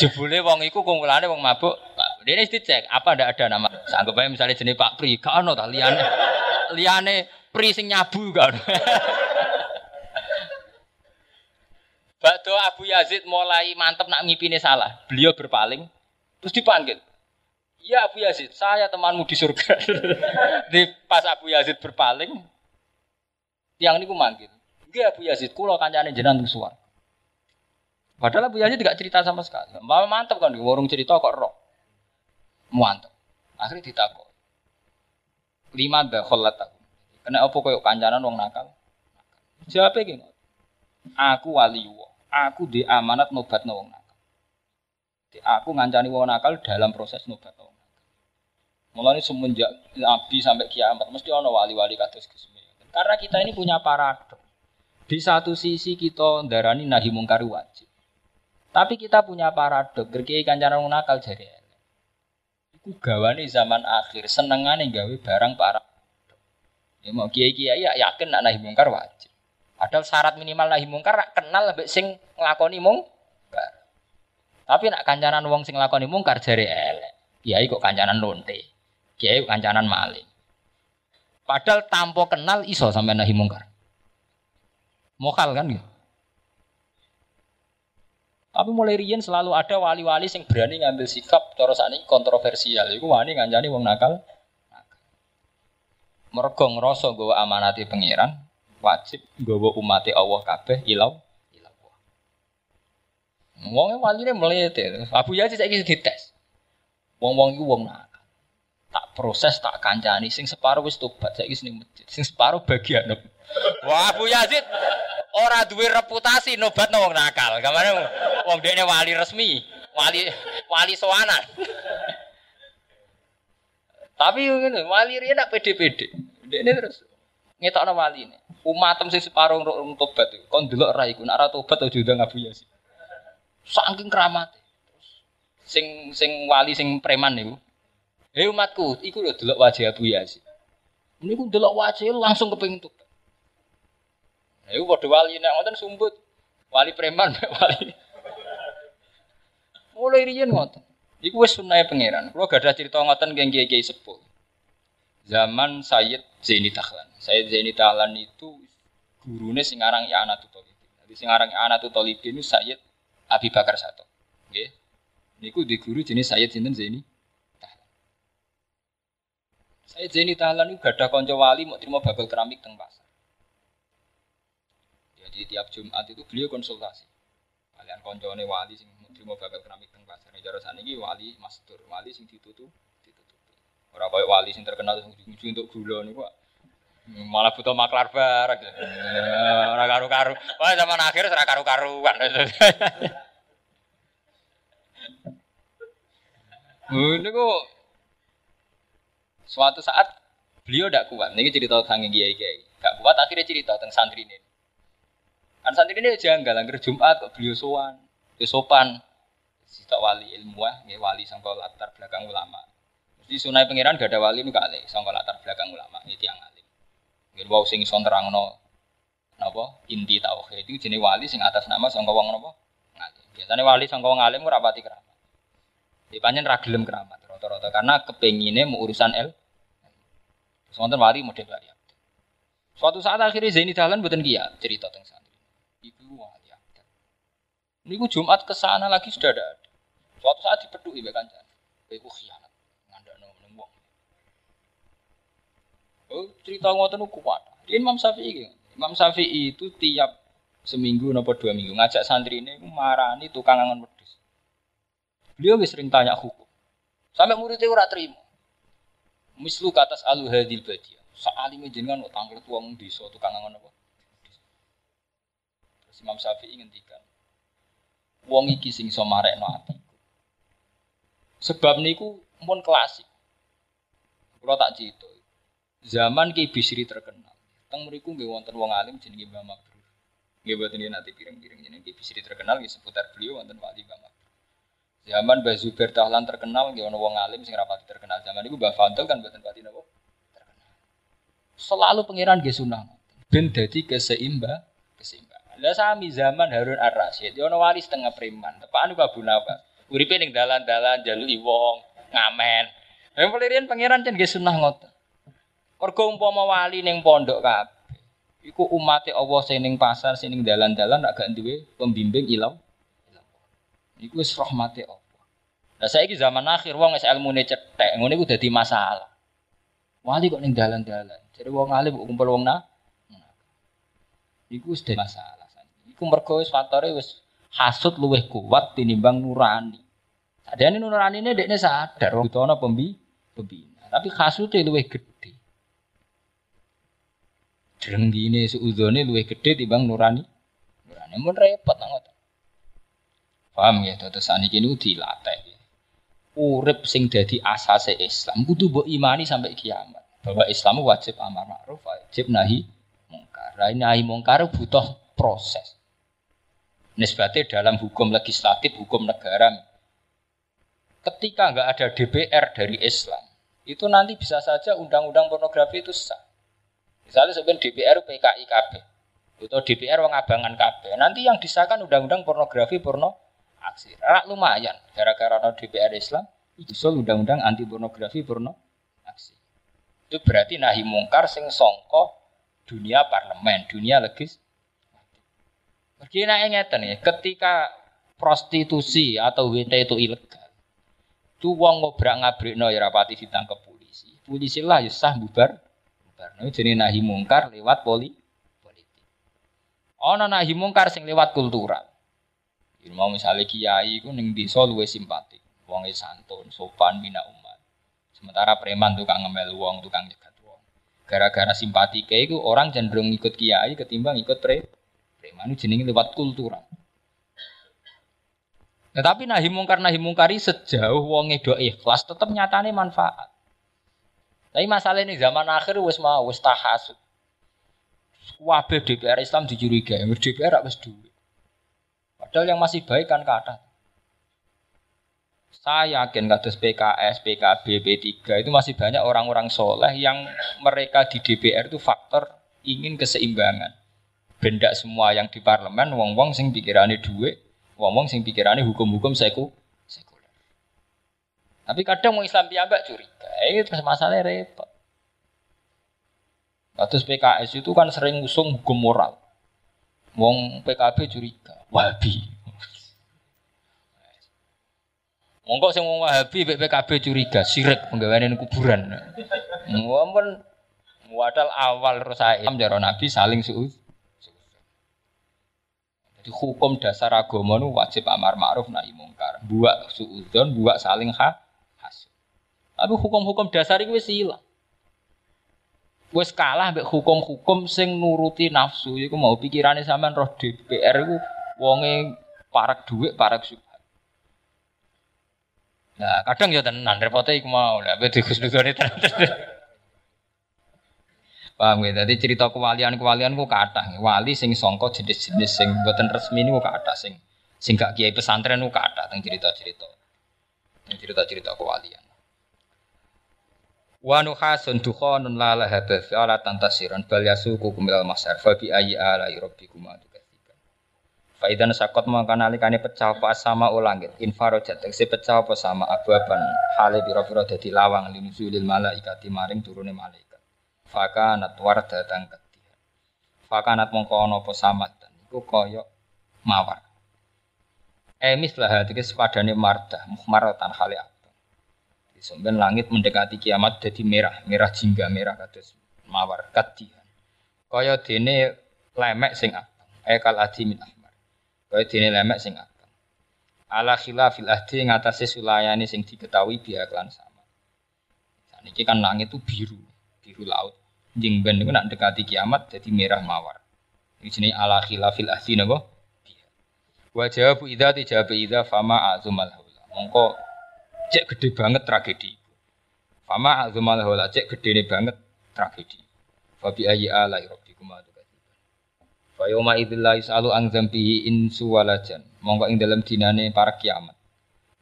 Jebule wong iku kumpulane wong mabuk. Dene mesti dicek, apa ndak ada nama. Sanggup ae misale jenenge Pak Pri, gak ono ta liyane. Liyane Pri sing nyabu gak ono. Bakdo Abu Yazid mulai mantep nak ngipine salah. Beliau berpaling terus dipanggil. "Ya Abu Yazid, saya temanmu di surga." Di pas Abu Yazid berpaling, tiyang niku manggil. "Nggih Abu Yazid, kula kancane jenengan teng suwarga." Padahal Abu Yazid gak cerita sama sekali. Mbah mantep kan di warung cerita kok roh. Mantep. Akhire ditakok. Lima da khollat aku. Kena apa koyo kancanan wong nakal? Jawabe ki, "Aku waliyu. Aku di amanat nobatno wong nakal. Aku ngancani wong nakal dalam proses nobatno wong nakal. Mulane semenjak Nabi sampai kiamat mesti ana wali-wali kados Gusti. Karena kita ini punya paradoks. Di satu sisi kita ndarani nahi mungkar wajib. Tapi kita punya paradoks gerki kancane wong nakal jare. Iku gawane zaman akhir senengane gawe barang para. Ya mau kiai-kiai ya yakin nak nahi mungkar wajib. Padahal syarat minimal nahi mungkar kenal mbek sing nglakoni mungkar. Tapi nek kancanan wong sing nglakoni mungkar jare elek. Kiai kok kancanan lonte. kiai kancanan maling. Padahal tanpa kenal iso sampai nahi mungkar. Mokal kan gitu. Tapi mulai riyen selalu ada wali-wali sing berani ngambil sikap cara sakniki kontroversial. Iku wani ngancani wong nakal. Mergo ngrasa nggawa amanate pangeran, wajib nggawa umate Allah kabeh ilau ilau. Wong e waline mlete. Abu Yazid saiki dites. Wong-wong iku wong nakal. Tak proses, tak kancani sing separo wis tobat saiki ning masjid. Sing separo bagian. Wah, Abu Yazid ora duwe reputasi nobatno wong nakal. Kamane wong dekne wali resmi, wali wali soanan. Tapi ngene, wali riyen nak pede-pede. Dekne terus ngetokno waline. Umatem sing separo rung tobat iku. Kon delok ra iku, nak ra tobat aja ndang Abu Yazid. Saking kramate. Terus sing sing wali sing preman niku. Hei umatku, iku lho delok wajah Abu Yazid. Niku delok wajah langsung kepengin tobat. Iku padha wali nek ngoten sumbut. Wali preman mek wali. Mulai riyen ngoten. Iku wis sunahe pangeran. Kulo gadah crita ngoten kangge kiai-kiai sepuh. Zaman Sayyid Zaini Tahlan. Sayyid Zaini Tahlan itu gurune sing aran I'anatul Talibin. Dadi sing aran I'anatul Talibin niku Sayyid Abi Bakar Sato. Nggih. Niku di guru jenis Sayyid sinten Zaini Tahlan. Sayyid Zaini Tahlan niku gadah kanca wali mok trimo babal keramik teng pasar. Jadi tiap Jumat itu beliau konsultasi. Kalian koncone wali sing terima babak keramik teng pasar. Cara saniki wali mastur, wali sing ditutup, ditutupi. Ora koyo wali sing terkenal ujug-ujug entuk gula niku kok malah buta maklar barang. Ora karo-karo. Wah zaman akhir ora karo-karuan. Niku suatu saat beliau ndak kuat. Niki cerita sange kiai-kiai. Gak kuat akhirnya cerita teng santrine. Kan santri ini janggal, anggar Jumat kok beliau sowan, ya sopan. Sitok wali ilmuah, nggih wali sangka latar belakang ulama. Mesti sunai pangeran gak ada wali niku kalih sangka latar belakang ulama, iki tiyang alim. Nggih wau sing iso nerangno napa inti tauhid itu jenenge wali sing atas nama sangka wong napa? Ngalim. Biasane wali sangka wong alim ora pati keramat. Di panjen ra gelem keramat rata-rata karena kepengine mu urusan el. Sonten wali model wali. Suatu saat akhirnya Zaini Dahlan mboten kiat cerita teng santri. Iku wali adat. Niku Jumat kesana lagi sudah ada. Suatu saat dipeduki mbek kancan. Iku khianat, ngandakno meneng wong. Oh, cerita ngoten niku kuat. Riyen Imam Syafi'i. Imam Syafi'i itu tiap seminggu napa dua minggu ngajak santrine iku marani tukang angon wedhus. Beliau wis sering tanya hukum. Sampai muridé ora trimo. Mislu katas alu hadil badia. Sa'alime jenengan kok tanglet wong desa tukang angon apa? Imam Syafi'i ngendikan wong iki sing iso marekno atiku. Sebab niku mun klasik. Kula tak crito. Zaman Ki Bisri terkenal. Teng mriku nggih wonten wong alim jenenge Mbah Mabrur. Nggih boten nate pireng-pireng jenenge Ki Bisri terkenal nggih seputar beliau wonten wali Mbah Mabrur. Zaman Mbah Zubair Tahlan terkenal nggih ana wong alim sing rapati terkenal. Zaman niku Mbah Fadl kan boten pati napa terkenal. Selalu pangeran nggih sunah ben dadi keseimba, keseimba. Lah sami zaman Harun Ar-Rasyid, ono wali setengah preman, tepane Abu Nawas. Uripe ning dalan-dalan jaluki wong, ngamen. Lah pelirian pangeran cen nggih sunah ngoten. Mergo umpama wali ning pondok kabeh, iku umate Allah sing ning pasar, sing ning dalan-dalan rak gak duwe pembimbing ilmu. Iku wis rahmate Allah. Lah saiki zaman akhir wong wis elmune cethek, ngene iku dadi masalah. Wali kok ning dalan-dalan, jare wong alim kok kumpul wong nah. Iku wis dadi masalah. Iku mergo wis fatore wis hasud luwih kuat tinimbang nurani. Sadene nuranine dekne sadar butuh ana pembi pembina, tapi hasude luwih gedhe. Drenggine suudzone luwih gedhe timbang nurani. Nurane mun repot nang ngoten. Paham ya tetesan iki niku dilatih. Urip sing dadi asase Islam kudu mbok imani sampai kiamat. Bahwa Islam wajib amar ma'ruf, wajib nahi mungkar. Nahi mungkar butuh proses. Nisbatnya dalam hukum legislatif, hukum negara, ketika enggak ada D P R dari Islam, itu nanti bisa saja undang-undang pornografi itu sah. Misalnya sebenarnya D P R P K I K B, atau D P R wong abangan K B, nanti yang disahkan undang-undang pornografi porno aksi. Rak lumayan, gara-gara no D P R Islam, itu soal undang-undang anti pornografi porno. itu berarti nahi mungkar sing songko dunia parlemen, dunia legis. Mergi nae ngeten ya, ketika prostitusi atau W T itu ilegal, tu wong ngobrak-ngabrikno ya rapati ditangkep polisi. Polisi lah ya sah bubar. Bubarno jenenge nahi mungkar lewat poli politik. Ana nahi mungkar sing lewat kultural. Yen mau misale kiai iku ning desa luwih simpatik, wonge santun, sopan bina umat. Sementara preman tukang ngemel wong, tukang nyegat wong. Gara-gara simpatike iku orang cenderung ikut kiai ketimbang ikut pre. Preman itu jenenge lewat kultural. Tetapi nah, nahi mungkar nahi mungkari sejauh wonge do ikhlas tetep nyatane manfaat. Tapi masalah ini zaman akhir wis mau wis tahasud. Kabeh D P R Islam dicurigai, D P R rak wis duwe. Padahal yang masih baik kan kathah. Saya yakin kados P K S, P K B, P tiga itu masih banyak orang-orang soleh yang mereka di D P R itu faktor ingin keseimbangan. Bendak semua yang di parlemen wong-wong sing pikirane dhuwit, wong-wong sing pikirane hukum-hukum seku sekuler. Tapi kadang wong Islam piyambak curiga, eh terus masalahnya repot. Kados P K S itu kan sering usung hukum moral. Wong P K B curiga, Wahabi. Monggo sing wong Wahabi mbek P K B curiga, sirik penggaweane kuburan. Mumpun wadal awal rusak Islam jare Nabi saling suud. Jadi hukum dasar agama nu wajib amar ma'ruf nahi mungkar, buat suudzon, buat saling ha hasud. Tapi hukum-hukum dasar iku wis ilang. Wes kalah mbek hukum-hukum sing nuruti nafsu iku mau pikirane sampean roh D P R iku wonge parek dhuwit, parek syubhat. Nah, kadang ya tenan repote iku mau lha wis digusnudone tenan. Paham ya, dadi cerita kewalian-kewalian ku kathah. Wali sing sangka jenis-jenis sing mboten resmi niku kathah sing sing gak kiai pesantren niku kathah teng cerita-cerita. Teng cerita-cerita kewalian. Wa nuhasun dukhonun la laha ba'ala tantasiran bal yasuku kumil masar fa bi ayyi ala rabbikum atukatsiban fa idzan saqat mangkana likane pecah apa sama langit infarojat tekse pecah apa sama ababan hale biro-biro dadi lawang linzulil malaikati maring turune malaikat fakanat wardatan katiha fakanat mongko ana apa samatan iku kaya mawar emis lah iki sepadane mardah muhmaratan hale sampeyan langit mendekati kiamat jadi merah, merah jingga, merah kados mawar kadihan. Kaya dene lemek sing abang, ekal adi min ahmar. Kaya dene lemek sing abang. Ala khilafil ahdi ngatasi sulayane sing diketahui biaklan sama. Saniki kan langit itu biru, biru laut. Jingga niku nak dekati kiamat jadi merah mawar. Iki jenenge ala khilafil ahdi napa? Wa jawabu idza tijaba idza fama azumal haula. Mongko cek gede banget tragedi. Fama azumal haula cek gedene banget tragedi. Fa bi ayyi ala rabbikum atukatsiban. Fa yauma idzil la yasalu an dzambihi insu walajan. Monggo ing dalem dinane para kiamat.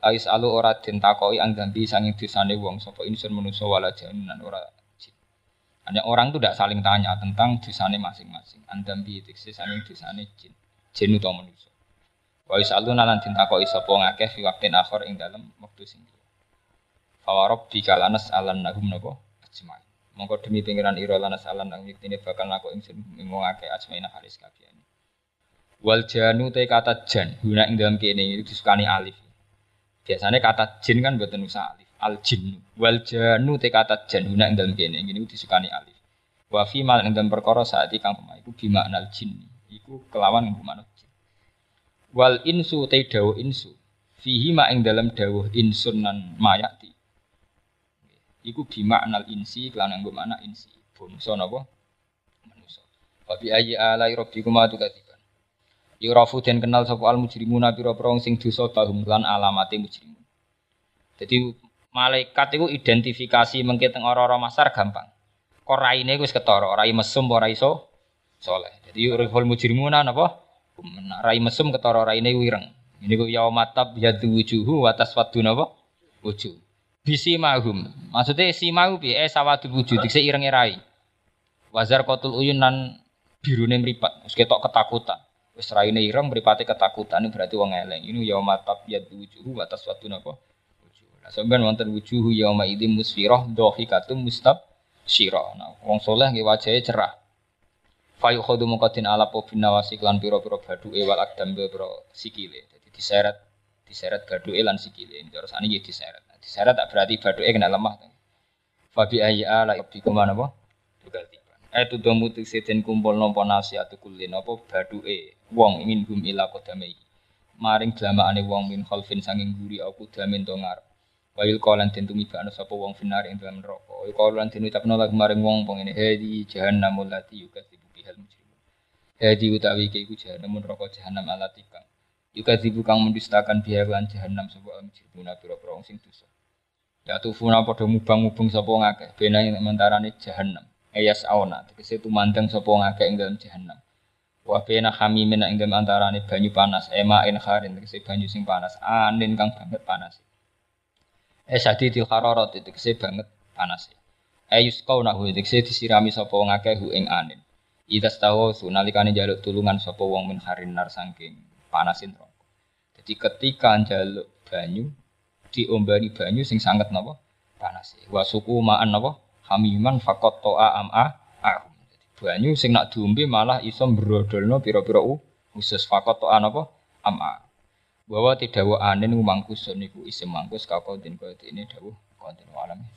Ais alu ora den takoki an dzambi sanging dosane wong sapa insun manusa walajan lan ora jin. Hanya orang itu tidak saling tanya tentang dosane masing-masing. An dzambi tekse sanging dosane jin. Jin utawa manusa. Wa yasalu lan den takoki sapa ngakeh fi waqtin akhir ing dalem wektu sing Awarab di kalanas alam nahum nabo ajmain. Mongko demi pengiran ira lanas alam nang iki bakal lakok ingsun ngomongake ajmain haris kabehane. Wal janu te kata jan guna ing dalam kene itu disukani alif. Biasane kata jin kan mboten usah alif. Al jin. Wal janu te kata jan guna ing dalam kene niku disukani alif. Wa fi mal ing dalam perkara saat iki kang iku bimakna al jin. Iku kelawan bimakna jin. Wal insu te dawuh insu. Fihi ma ing dalam dawuh insunan mayati. Iku bimaknal insi kelana nggo makna insi bangsa napa manusa wa bi ayyi ala rabbikum atukatsiban yurafu den kenal sapa al mujrimuna pira-pira wong sing dosa bahum lan alamate mujrimun. Dadi malaikat iku identifikasi mengke teng ora-ora masar gampang kok raine wis ketara rai mesum ora iso saleh dadi yuriful mujrimuna napa rai mesum ketara raine ireng niku yaumatab yadujuhu wa taswaddu napa wujuh bisi mahum maksudnya si mahu bi eh sawadul wujud dikse irenge rai wazar qatul uyun nan birune mripat wis ketok ketakutan wis raine ireng mripate ketakutan ini berarti wong eleng ini yauma tabyad wujuhu wa taswatun apa wujuh la sampeyan wonten wujuhu yauma idin musfirah dhahikatum mustab sira. Nah, wong saleh nggih wajahe cerah. Fa yukhadu muqatin ala bin nawasi lan pira-pira baduke wal akdam pira sikile. Dadi diseret diseret baduke lan sikile. Terus ane nggih diseret. Diseret tak berarti baduke kena lemah. Fa bi ayya la bikum anaba tukati. Atu domutik seten kumpul nampa nasiatu kulin apa baduke wong ingin gum ila kodame maring jamaane wong min khalfin sanging guri aku damen to ngarep wail qalan den tumibakno sapa wong finar ing dalem neraka qalan den ucapno lak maring wong pengene hadi jahannamul lati yukadzibu bihal mujrimun hadi utawi iki ku jahannam neraka jahannam alati kang yukadzibu kang mendustakan bihalan jahannam sapa mujrimuna pira-pira wong sing dosa ya tufuna padha mubang-mubung sapa ngakeh benane mentarane jahannam ayas auna tegese tumandang sapa ngakeh ing dalem jahannam wa bena hamimin ing dalem antarané banyu panas ema in kharin tegese banyu sing panas anin kang banget panas eh saditil hararat tegese banget panas ayus kaunahu tegese disirami sapa ngakeh ing anin idas tahu sunalikane njaluk tulungan sapa wong min kharin nar saking panasin neraka dadi ketika njaluk banyu diombani banyu sing sanget napa panas wa suku ma'an napa hamiman faqat to'a am'a ahum. Banyu sing nak diombe malah iso mbrodolno pira-pira usus faqat to'a napa am'a. Bahwa tidak wa anin mangkus niku isem mangkus kakon den kaya dene dawuh konten alam.